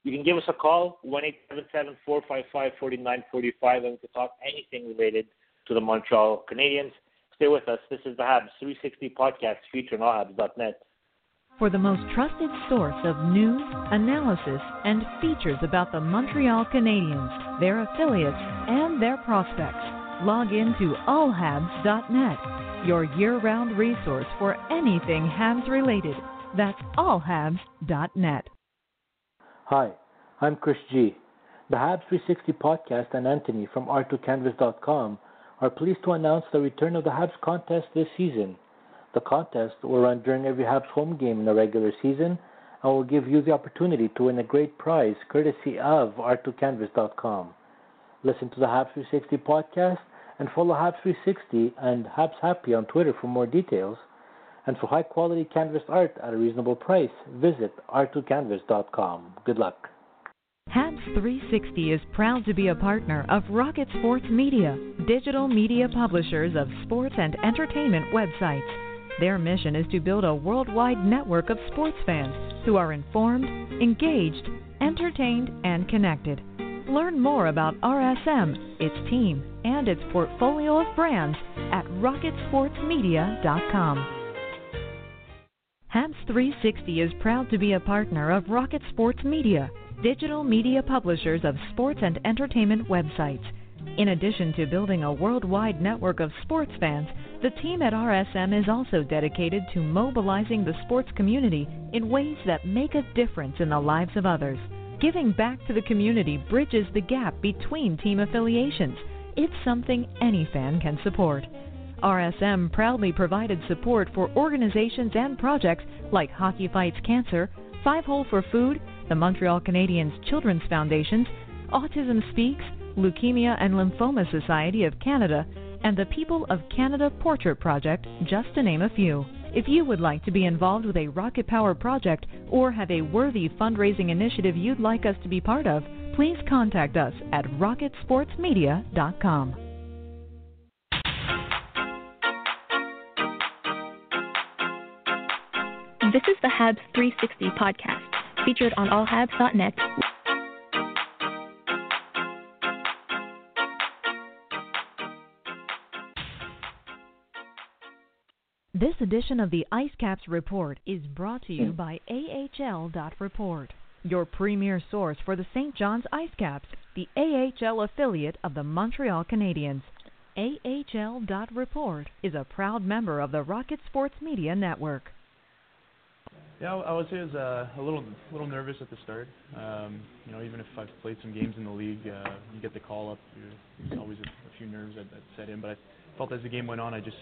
You can give us a call, one eight seven seven, four five five, four nine four five, and we can talk anything related to the Montreal Canadiens. Stay with us. This is the Habs three sixty podcast featured on all habs dot net. For the most trusted source of news, analysis, and features about the Montreal Canadiens, their affiliates, and their prospects, log in to all habs dot net, your year-round resource for anything Habs-related. That's all habs dot net. Hi, I'm Chris G. The Habs three sixty podcast and Anthony from R two canvas dot com are pleased to announce the return of the Habs contest this season. The contest will run during every Habs home game in the regular season and will give you the opportunity to win a great prize courtesy of R two canvas dot com. Listen to the Habs three sixty podcast and follow Habs three sixty and Habs Happy on Twitter for more details. And for high-quality canvas art at a reasonable price, visit R two canvas dot com. Good luck. Habs Habs three sixty is proud to be a partner of Rocket Sports Media, digital media publishers of sports and entertainment websites. Their mission is to build a worldwide network of sports fans who are informed, engaged, entertained, and connected. Learn more about R S M, its team, and its portfolio of brands at rocket sports media dot com. Habs three sixty is proud to be a partner of Rocket Sports Media, digital media publishers of sports and entertainment websites. In addition to building a worldwide network of sports fans, the team at R S M is also dedicated to mobilizing the sports community in ways that make a difference in the lives of others. Giving back to the community bridges the gap between team affiliations. It's something any fan can support. R S M proudly provided support for organizations and projects like Hockey Fights Cancer, Five Hole for Food, the Montreal Canadiens Children's Foundations, Autism Speaks, Leukemia and Lymphoma Society of Canada, and the People of Canada Portrait Project, just to name a few. If you would like to be involved with a Rocket Power project or have a worthy fundraising initiative you'd like us to be part of, please contact us at rocket sports media dot com. This is the Habs three sixty podcast, featured on all habs dot net. This edition of the IceCaps Report is brought to you by A H L Report, your premier source for the Saint John's IceCaps, the A H L affiliate of the Montreal Canadiens. A H L Report is a proud member of the Rocket Sports Media Network. Yeah, I was, I was uh, a little little nervous at the start. Um, you know, even if I've played some games in the league, uh, you get the call up, there's always a, a few nerves that, that set in. But I felt as the game went on, I just,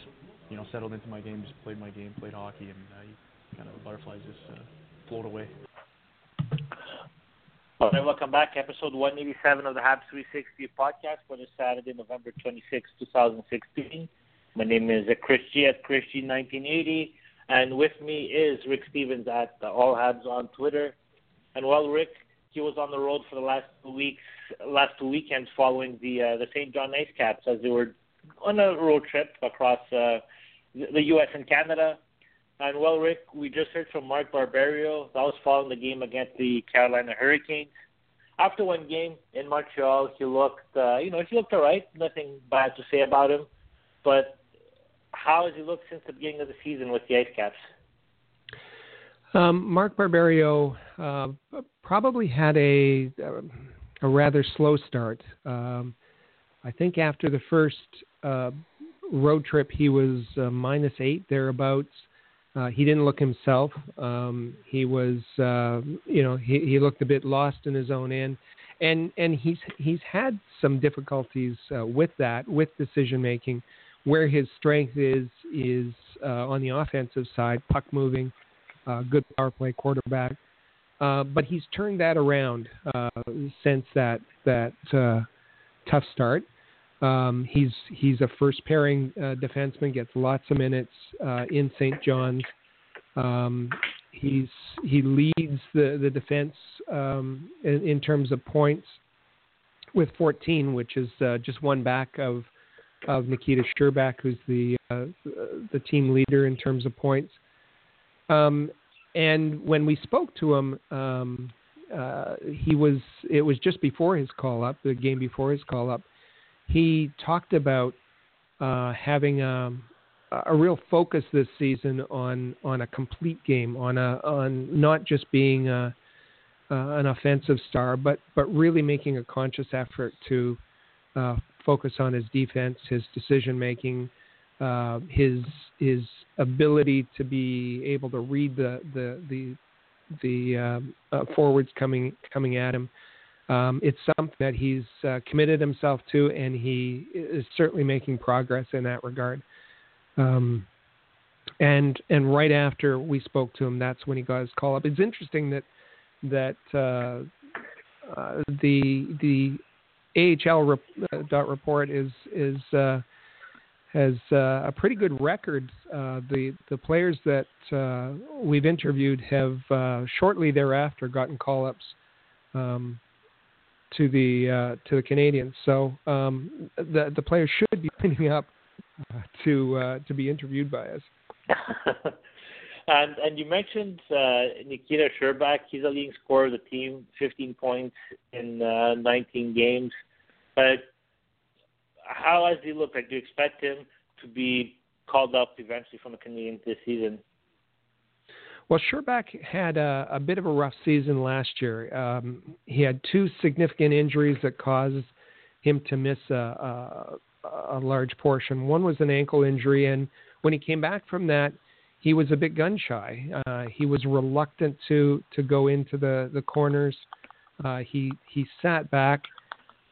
you know, settled into my game, just played my game, played hockey, and uh, kind of the butterflies just uh, float away. All right, welcome back. Episode one eighty-seven of the Habs three sixty podcast for this Saturday, November twenty-sixth, twenty sixteen. My name is ChrisG at Chris G nineteen eighty. And with me is Rick Stevens at uh, All Habs on Twitter. And while Rick, he was on the road for the last two weeks, last two weekends following the uh, the Saint John's IceCaps, as they were on a road trip across uh, the U S and Canada. And well, Rick, we just heard from Mark Barberio. That was following the game against the Carolina Hurricanes. After one game in Montreal, he looked, uh, you know, he looked all right. Nothing bad to say about him, but how has he looked since the beginning of the season with the IceCaps? Um, Mark Barberio uh, probably had a a rather slow start. Um, I think after the first uh, road trip, he was uh, minus eight thereabouts. Uh, he didn't look himself. Um, he was, uh, you know, he, he looked a bit lost in his own end, and and he's he's had some difficulties uh, with that, with decision making. Where his strength is, is uh, on the offensive side, puck moving, uh, good power play quarterback. Uh, but he's turned that around uh, since that that uh, tough start. Um, he's he's a first-pairing uh, defenseman, gets lots of minutes uh, in Saint John's. Um, he's he leads the, the defense um, in, in terms of points with fourteen, which is uh, just one back of of Nikita Scherbak, who's the uh, the team leader in terms of points. Um, and when we spoke to him, um, uh, he was it was just before his call-up, the game before his call-up, he talked about uh, having a, a real focus this season on, on a complete game, on a on not just being a, uh, an offensive star, but, but really making a conscious effort to uh, focus on his defense, his decision making, uh, his his ability to be able to read the the the, the uh, uh, forwards coming coming at him. Um, it's something that he's uh, committed himself to, and he is certainly making progress in that regard. Um, and and right after we spoke to him, that's when he got his call up. It's interesting that that uh, uh, the the A H L Report is is uh, has uh, a pretty good record. Uh, the the players that uh, we've interviewed have uh, shortly thereafter gotten call ups. Um, to the uh, to the Canadians. So um, the the players should be lining up to uh, to be interviewed by us. and and you mentioned uh, Nikita Scherbak. He's the leading scorer of the team, fifteen points in uh, nineteen games. But how does he look like? Do you expect him to be called up eventually from the Canadiens this season? Well, Scherbak had a, a bit of a rough season last year. Um, he had two significant injuries that caused him to miss a, a, a large portion. One was an ankle injury, and when he came back from that, he was a bit gun-shy. Uh, he was reluctant to to go into the, the corners. Uh, he, he sat back,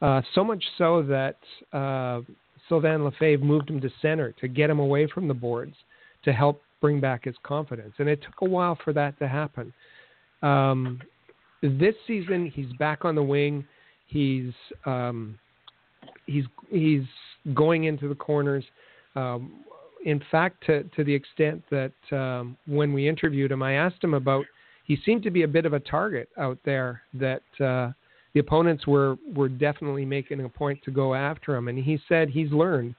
uh, so much so that uh, Sylvain Lefebvre moved him to center to get him away from the boards to help bring back his confidence. And it took a while for that to happen. Um, this season, he's back on the wing. He's, um, he's, he's going into the corners. Um, in fact, to, to the extent that um, when we interviewed him, I asked him about, he seemed to be a bit of a target out there that uh, the opponents were, were definitely making a point to go after him. And he said he's learned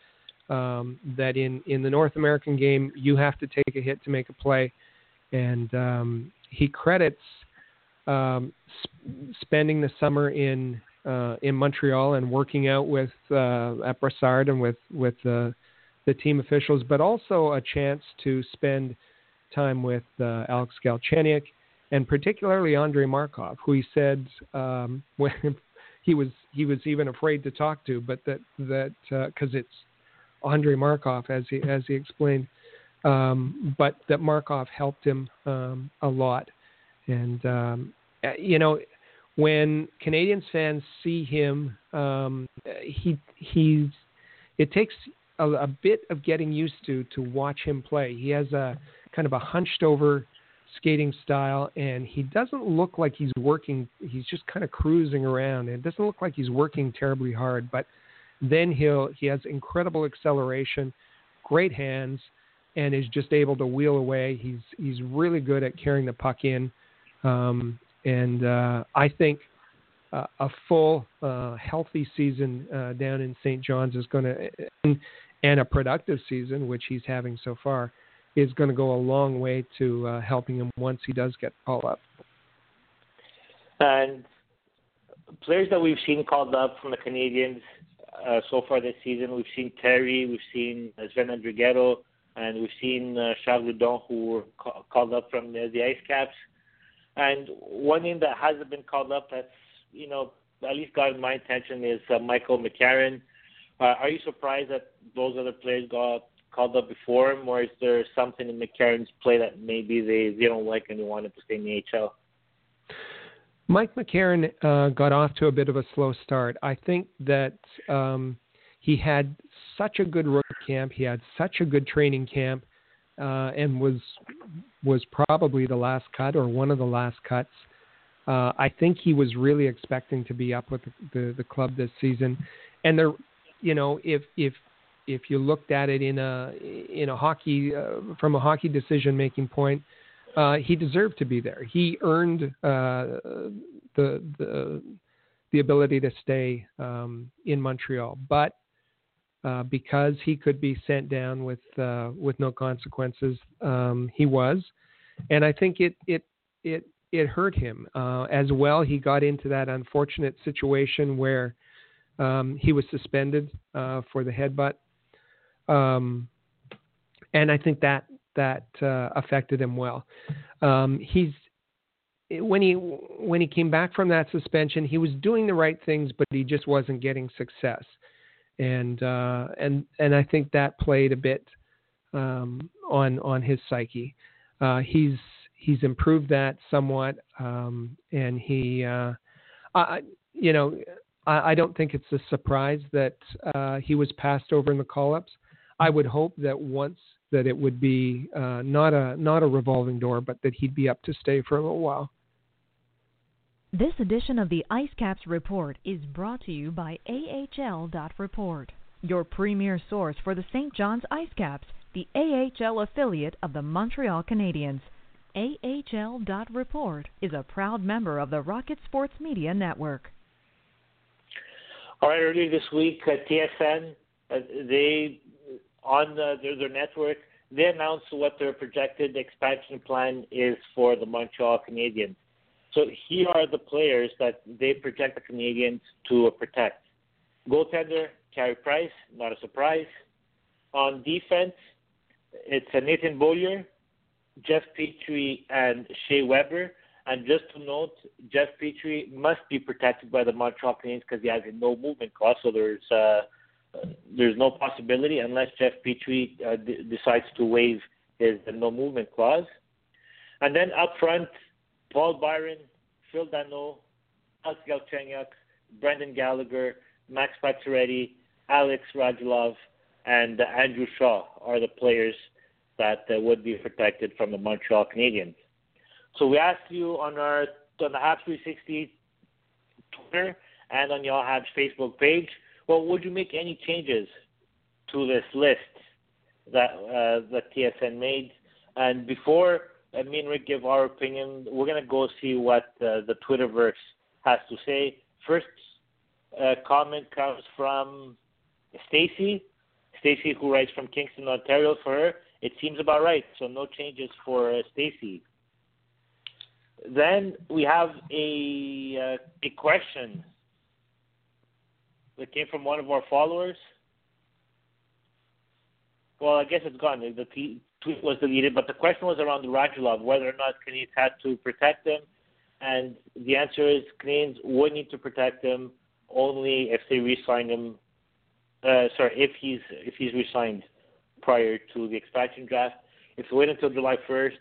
Um, that in, in the North American game, you have to take a hit to make a play. And um, he credits um, sp- spending the summer in uh, in Montreal and working out with uh, at Brassard and with, with uh, the team officials, but also a chance to spend time with uh, Alex Galchenyuk and particularly Andrei Markov, who he said um, when he was he was even afraid to talk to, but that that because uh, it's Andrei Markov, as he as he explained, um, but that Markov helped him um, a lot. And, um, you know, when Canadiens fans see him, um, he he's, it takes a, a bit of getting used to to watch him play. He has a kind of a hunched over skating style, and he doesn't look like he's working. He's just kind of cruising around. It doesn't look like he's working terribly hard, but Then he'll he has incredible acceleration, great hands, and is just able to wheel away. He's he's really good at carrying the puck in, um, and uh, I think uh, a full uh, healthy season uh, down in Saint John's is going to, and a productive season which he's having so far, is going to go a long way to uh, helping him once he does get called up. And players that we've seen called up from the Canadiens Uh, so far this season, we've seen Terry, we've seen uh, Sven Andrighetto, and we've seen uh, Charles Ludon, who were ca- called up from uh, the IceCaps. And one name that hasn't been called up that's, you know, at least got my attention is uh, Michael McCarron. Uh, are you surprised that those other players got called up before him, or is there something in McCarron's play that maybe they, they don't like and they wanted to stay in the A H L? Mike McCarron uh, got off to a bit of a slow start. I think that um, he had such a good rookie camp. He had such a good training camp uh, and was was probably the last cut or one of the last cuts. Uh, I think he was really expecting to be up with the, the, the club this season. And there, you know, if if if you looked at it in a in a hockey uh, from a hockey decision making point, Uh, he deserved to be there. He earned uh, the, the the ability to stay um, in Montreal, but uh, because he could be sent down with uh, with no consequences, um, he was, and I think it it it it hurt him uh, as well. He got into that unfortunate situation where um, he was suspended uh, for the headbutt, um, and I think that. that uh, affected him well. Um, he's when he when he came back from that suspension, he was doing the right things, but he just wasn't getting success, and uh, and and I think that played a bit um, on on his psyche. Uh, he's he's improved that somewhat, um, and he uh, I you know I, I don't think it's a surprise that uh, he was passed over in the call-ups. I would hope that once. That it would be uh, not a not a revolving door, but that he'd be up to stay for a little while. This edition of the IceCaps Report is brought to you by A H L dot report, your premier source for the Saint John's IceCaps, the A H L affiliate of the Montreal Canadiens. A H L dot report is a proud member of the Rocket Sports Media Network. All right, earlier this week, uh, T S N, uh, they on the, their, their network, they announced what their projected expansion plan is for the Montreal Canadiens. So here are the players that they project the Canadiens to protect. Goaltender, Carey Price, not a surprise. On defense, it's Nathan Beaulieu, Jeff Petry, and Shea Weber. And just to note, Jeff Petry must be protected by the Montreal Canadiens because he has a no-movement clause, so there's uh, there's no possibility unless Jeff Petry uh, d- decides to waive his no-movement clause. And then up front, Paul Byron, Phil Danault, Alex Galchenyuk, Brendan Gallagher, Max Pacioretty, Alex Radulov, and uh, Andrew Shaw are the players that uh, would be protected from the Montreal Canadiens. So we asked you on our on the Habs three sixty Twitter and on your Habs Facebook page, well, would you make any changes to this list that uh, that T S N made? And before uh, me and Rick give our opinion, we're going to go see what uh, the Twitterverse has to say. First uh, comment comes from Stacy. Stacy, who writes from Kingston, Ontario. For her, it seems about right, so no changes for uh, Stacy. Then we have a uh, a question that came from one of our followers. Well, I guess it's gone. The tweet was deleted, but the question was around Radulov, whether or not Canadiens had to protect him. And the answer is Canadiens would need to protect him only if they re-sign him. Uh, sorry, if he's if he's re-signed prior to the expansion draft. If they wait until July first,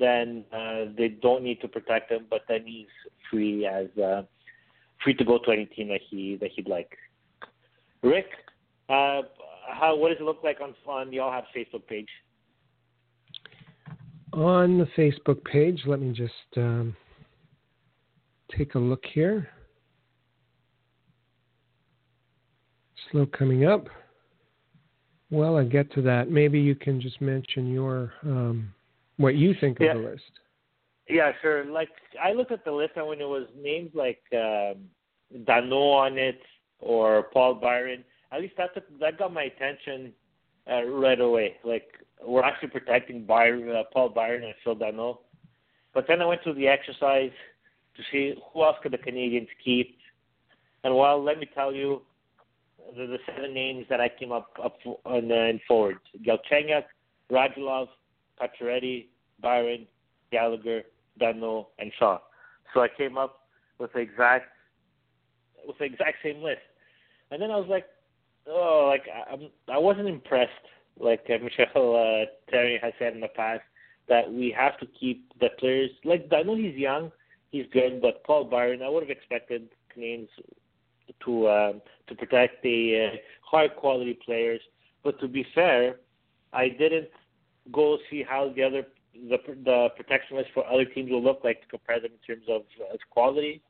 then uh, they don't need to protect him, but then he's free as uh, free to go to any team that he that he'd like. Rick, uh, how what does it look like on on the All Habs Facebook page? On the Facebook page, let me just um, take a look here. Slow coming up. Well, I get to that. Maybe you can just mention your. Um, What you think of yeah. the list? Yeah, sure. Like I looked at the list, and when it was names like um, Dano on it or Paul Byron, at least that took, that got my attention uh, right away. Like we're actually protecting Byron, uh, Paul Byron and Phil Dano. But then I went through the exercise to see who else could the Canadiens keep. And well, let me tell you, the, the seven names that I came up up on, uh, and forward: Galchenyuk, Radulov, Pacioretty, Byron, Gallagher, Dano, and Shaw. So I came up with the exact with the exact same list, and then I was like, oh, like I'm, I wasn't impressed. Like uh, Michel uh, Therrien has said in the past that we have to keep the players. Like Dano, he's young, he's good, but Paul Byron, I would have expected Canadiens to um, to protect the uh, high quality players. But to be fair, I didn't. Go see how the other the the protection list for other teams will look like to compare them in terms of, of quality.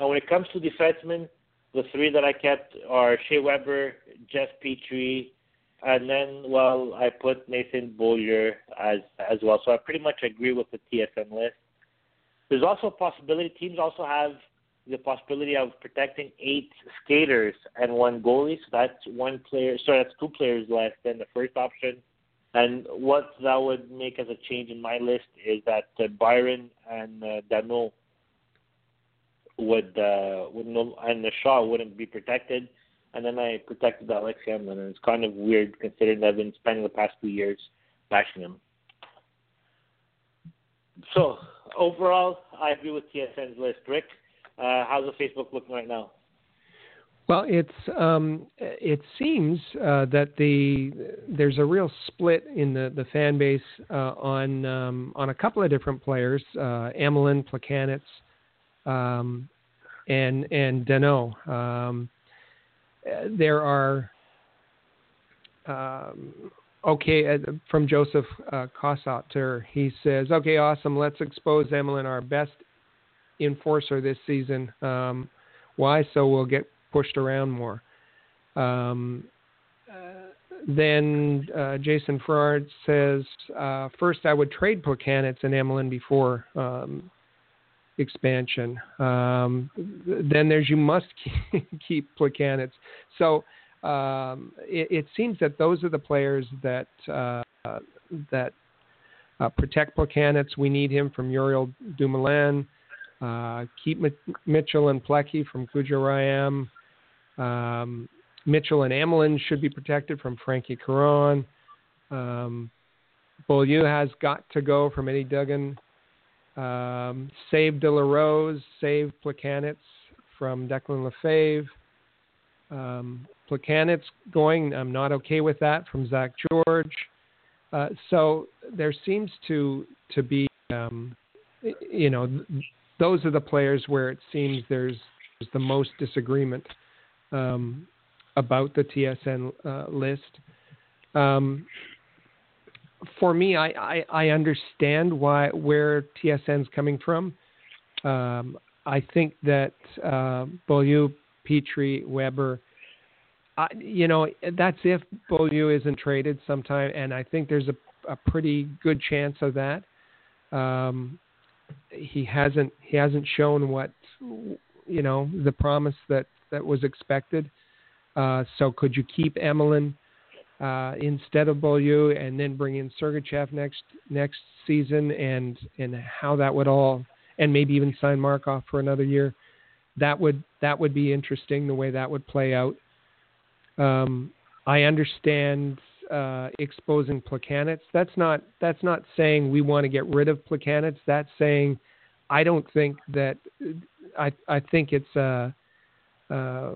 And when it comes to defensemen, the three that I kept are Shea Weber, Jeff Petry, and then well I put Nathan Beaulieu as as well. So I pretty much agree with the T S N list. There's also a possibility teams also have the possibility of protecting eight skaters and one goalie. So that's one player. Sorry, that's two players less than the first option. And what that would make as a change in my list is that uh, Byron and uh, Dano would, uh, would no, and Shaw wouldn't be protected. And then I protected Alexei Emelin, and it's kind of weird considering I've been spending the past two years bashing him. So overall, I agree with T S N's list. Rick, uh, how's the Facebook looking right now? Well, it's um, it seems uh, that the there's a real split in the, the fan base uh, on um, on a couple of different players, uh, Emelin, Plekanec, um, and and Danault. Um, there are um, okay uh, from Joseph uh, Kossatter. He says, "Okay, awesome. Let's expose Emelin, our best enforcer this season. Um, why? So we'll get." Pushed around more. Um, uh, then uh, Jason Ferrard says, uh, first I would trade Plekanec and Emelin before um, expansion. Um, then there's you must keep, keep Plekanec. So um, it, it seems that those are the players that uh, that uh, protect Plekanec. We need him from Uriel Dumoulin. Uh, keep M- Mitchell and Plecky from Kujarayam. Um, Mitchell and Emelin should be protected from Frankie Caron. Um, Beaulieu has got to go from Eddie Duggan. Um, save De La Rose, save Plekanec from Declan Lefebvre. Um, Plekanec going, I'm not okay with that, from Zach George. Uh, so there seems to, to be, um, you know, th- those are the players where it seems there's, there's the most disagreement um, about the T S N uh, list. Um, for me, I, I, I understand why where T S N's coming from. Um, I think that uh, Beaulieu, Petry, Weber, I, you know, that's if Beaulieu isn't traded sometime, and I think there's a, a pretty good chance of that. Um, he hasn't he hasn't shown what you know the promise that, that was expected. Uh, so could you keep Emelin Uh, instead of Beaulieu, and then bring in Sergachev next next season, and and how that would all, and maybe even sign Markov for another year? That would that would be interesting, the way that would play out. Um, I understand uh, exposing Plekanec. That's not that's not saying we want to get rid of Plekanec. That's saying I don't think that I I think it's a a,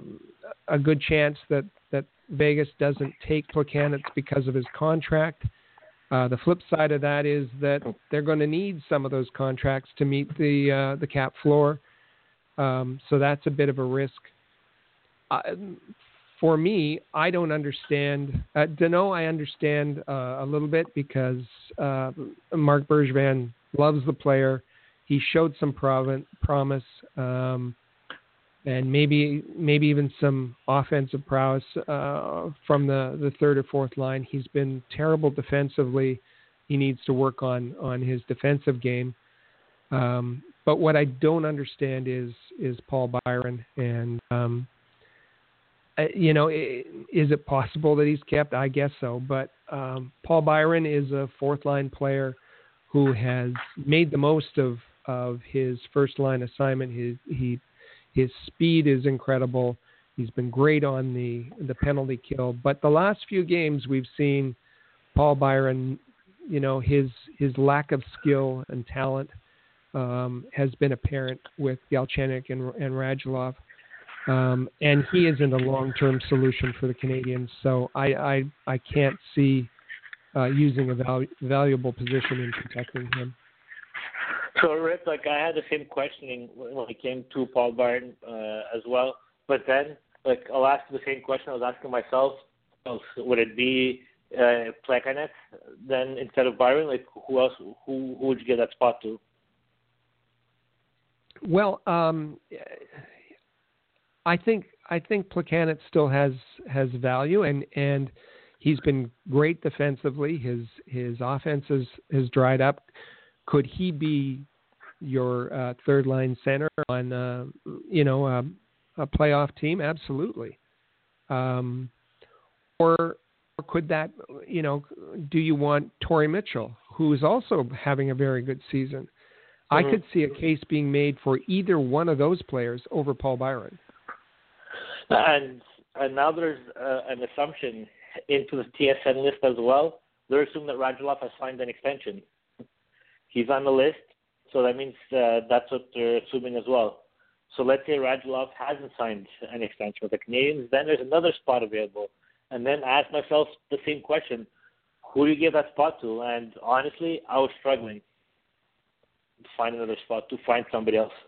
a good chance that that. Vegas doesn't take Plekanec because of his contract. Uh, the flip side of that is that they're going to need some of those contracts to meet the uh, the cap floor. Um, so that's a bit of a risk. Uh, for me, I don't understand. Uh, Danault, I understand uh, a little bit because uh, Marc Bergevin loves the player. He showed some proven, promise. Um, And maybe maybe even some offensive prowess uh, from the, the third or fourth line. He's been terrible defensively. He needs to work on, on his defensive game. Um, but what I don't understand is is Paul Byron. And, um, you know, is it possible that he's kept? I guess so. But um, Paul Byron is a fourth-line player who has made the most of, of his first-line assignment. His, he... His speed is incredible. He's been great on the, the penalty kill. But the last few games we've seen Paul Byron, you know, his his lack of skill and talent um, has been apparent with Galchenyuk and, and Radulov. Um, and he isn't a long-term solution for the Canadians. So I, I, I can't see uh, using a val- valuable position in protecting him. So, Rick, like I had the same questioning when it came to Paul Byron uh, as well. But then, like, I'll ask the same question I was asking myself. Would it be uh, Plekanec then instead of Byron? Like, who else? Who, who would you give that spot to? Well, um, I think I think Plekanec still has has value, and, and he's been great defensively. His his offense has, has dried up. Could he be your uh, third-line center on, uh, you know, a, a playoff team? Absolutely. Um, or, or could that, you know, do you want Torrey Mitchell, who's also having a very good season? Mm-hmm. I could see a case being made for either one of those players over Paul Byron. And, and now there's uh, an assumption into the T S N list as well. They're assuming that Radulov has signed an extension. He's on the list, so that means uh, that's what they're assuming as well. So let's say Radulov hasn't signed an extension with the Canadians, then there's another spot available. And then I asked myself the same question, who do you give that spot to? And honestly, I was struggling to find another spot, to find somebody else.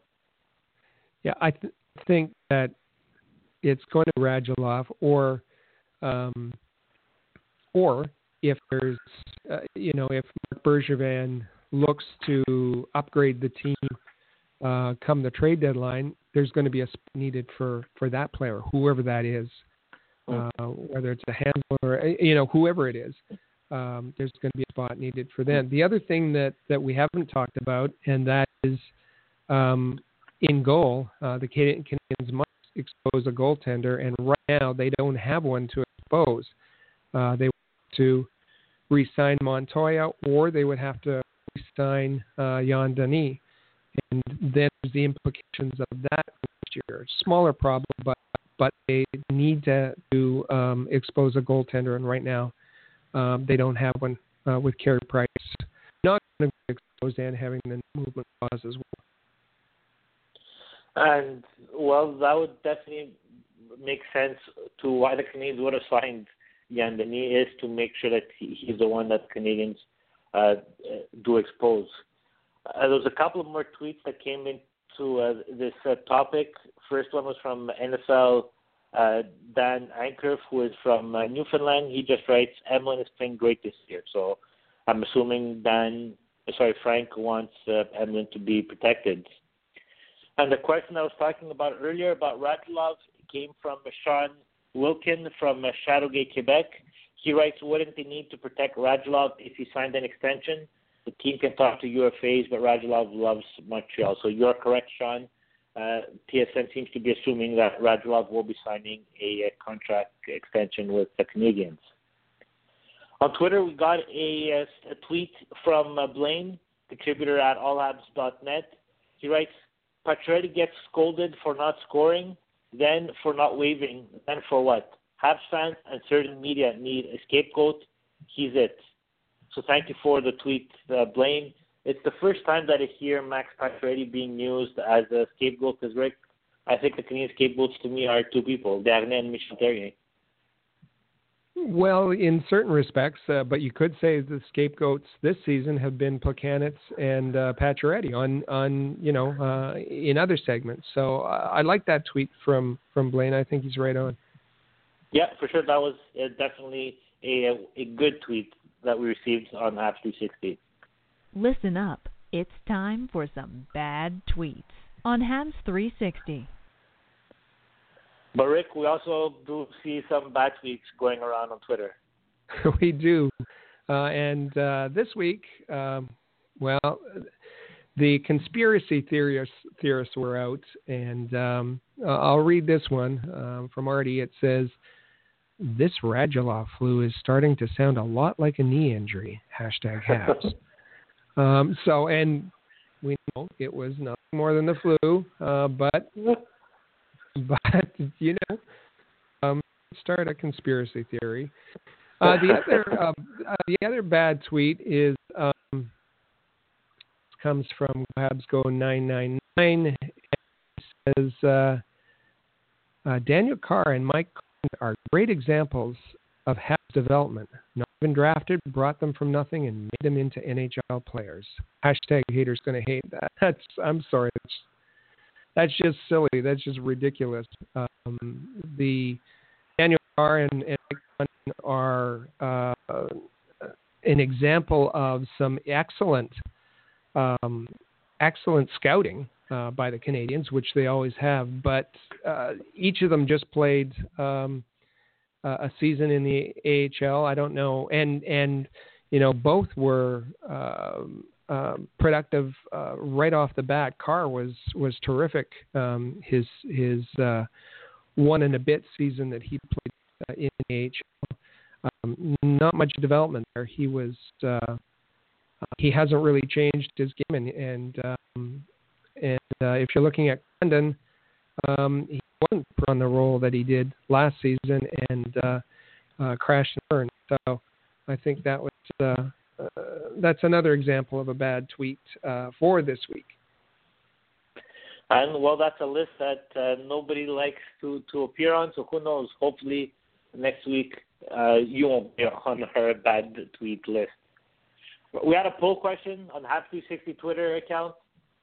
Yeah, I th- think that it's going to Radulov, or, um, or if there's, uh, you know, if Mark Bergevin looks to upgrade the team uh, come the trade deadline, there's going to be a spot needed for, for that player, whoever that is, uh, whether it's a handler, you know, whoever it is, um, there's going to be a spot needed for them. The other thing that, that we haven't talked about, and that is um, in goal. Uh, the Canadiens must expose a goaltender, and right now they don't have one to expose. Uh, they want to re-sign Montoya, or they would have to re-sign uh, Jan Denis. And then there's the implications of that next year. Smaller problem, but but they need to, to um, expose a goaltender, and right now um, they don't have one uh, with Carey Price. Not going to expose and having the movement clause as well. And, well, that would definitely make sense to why the Canadiens would have signed Jan Denis, is to make sure that he, he's the one that Canadiens uh, do expose. Uh, there was a couple of more tweets that came into uh, this uh, topic. First one was from N F L uh, Dan Ankerf, who is from uh, Newfoundland. He just writes, Emelin is playing great this year. So I'm assuming Dan, sorry, Frank wants uh, Emelin to be protected. And the question I was talking about earlier about Radulov came from Sean Wilkin from Shadowgate, Quebec. He writes, wouldn't they need to protect Radulov if he signed an extension? The team can talk to U F As, but Radulov loves Montreal. So you're correct, Sean. Uh, T S N seems to be assuming that Radulov will be signing a, a contract extension with the Canadiens. On Twitter, we got a, a tweet from uh, Blaine, contributor at all habs dot net. He writes, Pacioretty gets scolded for not scoring, then for not waving, then for what? Habs fans and certain media need a scapegoat. He's it. So thank you for the tweet, uh, Blaine. It's the first time that I hear Max Pacioretty being used as a scapegoat, because, Rick, I think the Canadian scapegoats to me are two people, Dernier and Michel Therrien. Well, in certain respects, uh, but you could say the scapegoats this season have been Plekanec and uh, Pacioretty on, on you know, uh, in other segments. So uh, I like that tweet from, from Blaine. I think he's right on. Yeah, for sure. That was uh, definitely a, a good tweet that we received on Habs three sixty. Listen up. It's time for some bad tweets on Habs three sixty. But, Rick, we also do see some bad tweets going around on Twitter. We do. Uh, and uh, this week, um, well, the conspiracy theorists, theorists were out, and um, I'll read this one um, from Artie. It says, this Radulov flu is starting to sound a lot like a knee injury. Hashtag Habs. um, so, and we know it was nothing more than the flu, uh, but... But, you know, um, start a conspiracy theory. Uh, the other uh, uh, the other bad tweet is um, comes from Habs Go nine nine nine. It says, uh, uh, Daniel Carr and Mike Conn are great examples of Habs development. Not even drafted, brought them from nothing and made them into N H L players. Hashtag haters gonna hate that. That's, I'm sorry, that's That's just silly. That's just ridiculous. Um, the Daniel Carr and, and Mike Conn are uh, an example of some excellent, um, excellent scouting uh, by the Canadiens, which they always have. But uh, each of them just played um, a season in the A H L. I don't know, and and you know both were. Uh, Uh, productive uh, right off the bat. Carr was was terrific. Um, his his uh, one and a bit season that he played uh, in A H L, um, not much development there. He was uh, he hasn't really changed his game, and and, um, and uh, if you're looking at Condon, um, he wasn't on the role that he did last season and uh, uh, crashed and burned. So I think that was. Uh, Uh, that's another example of a bad tweet uh, for this week. And, well, that's a list that uh, nobody likes to, to appear on, so who knows? Hopefully next week uh, you won't be on her bad tweet list. We had a poll question on Habs three sixty Twitter account.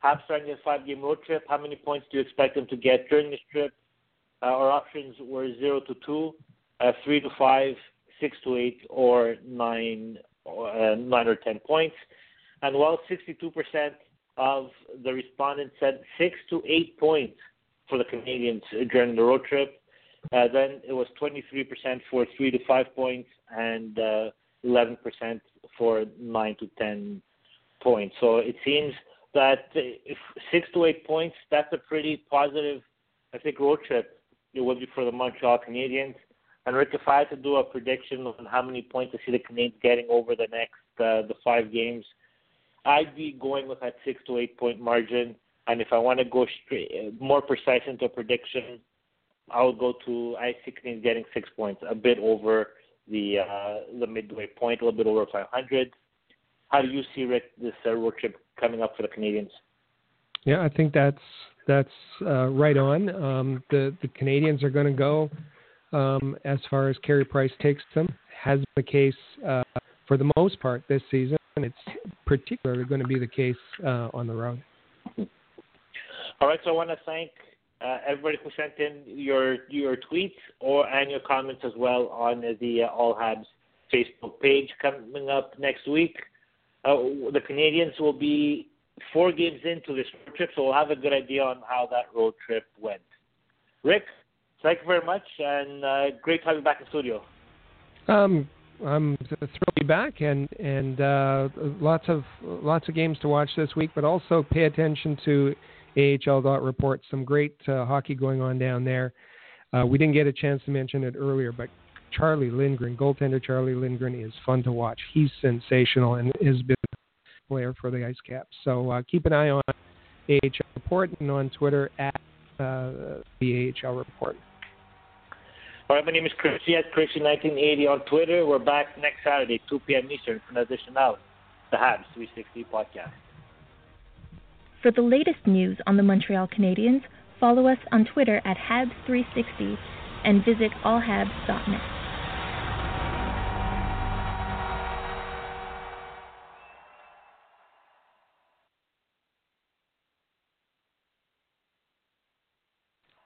Habs starting a five-game road trip. How many points do you expect them to get during this trip? Uh, our options were zero to two, uh, three to five, six to eight, or nine Uh, nine or ten points. And while sixty-two percent of the respondents said six to eight points for the Canadiens during the road trip, uh, then it was twenty-three percent for three to five points and uh, eleven percent for nine to ten points. So it seems that if six to eight points, that's a pretty positive, I think, road trip it would be for the Montreal Canadiens. And Rick, if I had to do a prediction on how many points I see the Canadiens getting over the next uh, the five games, I'd be going with that six to eight point margin. And if I want to go straight, more precise into a prediction, I would go to, I see Canadiens getting six points, a bit over the uh, the midway point, a little bit over five hundred. How do you see, Rick, this uh, road trip coming up for the Canadiens? Yeah, I think that's that's uh, right on. Um, the the Canadiens are going to go um, as far as Carey Price takes them. Has been the case uh, for the most part this season, and it's particularly going to be the case uh, on the road. All right, so I want to thank uh, everybody who sent in your your tweets or and your comments as well on the uh, All Habs Facebook page. Coming up next week, uh, the Canadiens will be four games into this road trip, so we'll have a good idea on how that road trip went. Rick, thank you very much, and uh, great having you back in the studio. Um, I'm thrilled to be back, and and uh, lots of lots of games to watch this week, but also pay attention to A H L dot report. Some great uh, hockey going on down there. Uh, we didn't get a chance to mention it earlier, but Charlie Lindgren, goaltender Charlie Lindgren, is fun to watch. He's sensational and has been a player for the IceCaps. So uh, keep an eye on A H L Report and on Twitter at uh, the A H L Report. All right, my name is ChrisG at Chris nineteen eighty on Twitter. We're back next Saturday, two p.m. Eastern, for an edition of the Habs three sixty podcast. For the latest news on the Montreal Canadiens, follow us on Twitter at Habs three sixty and visit all habs dot net.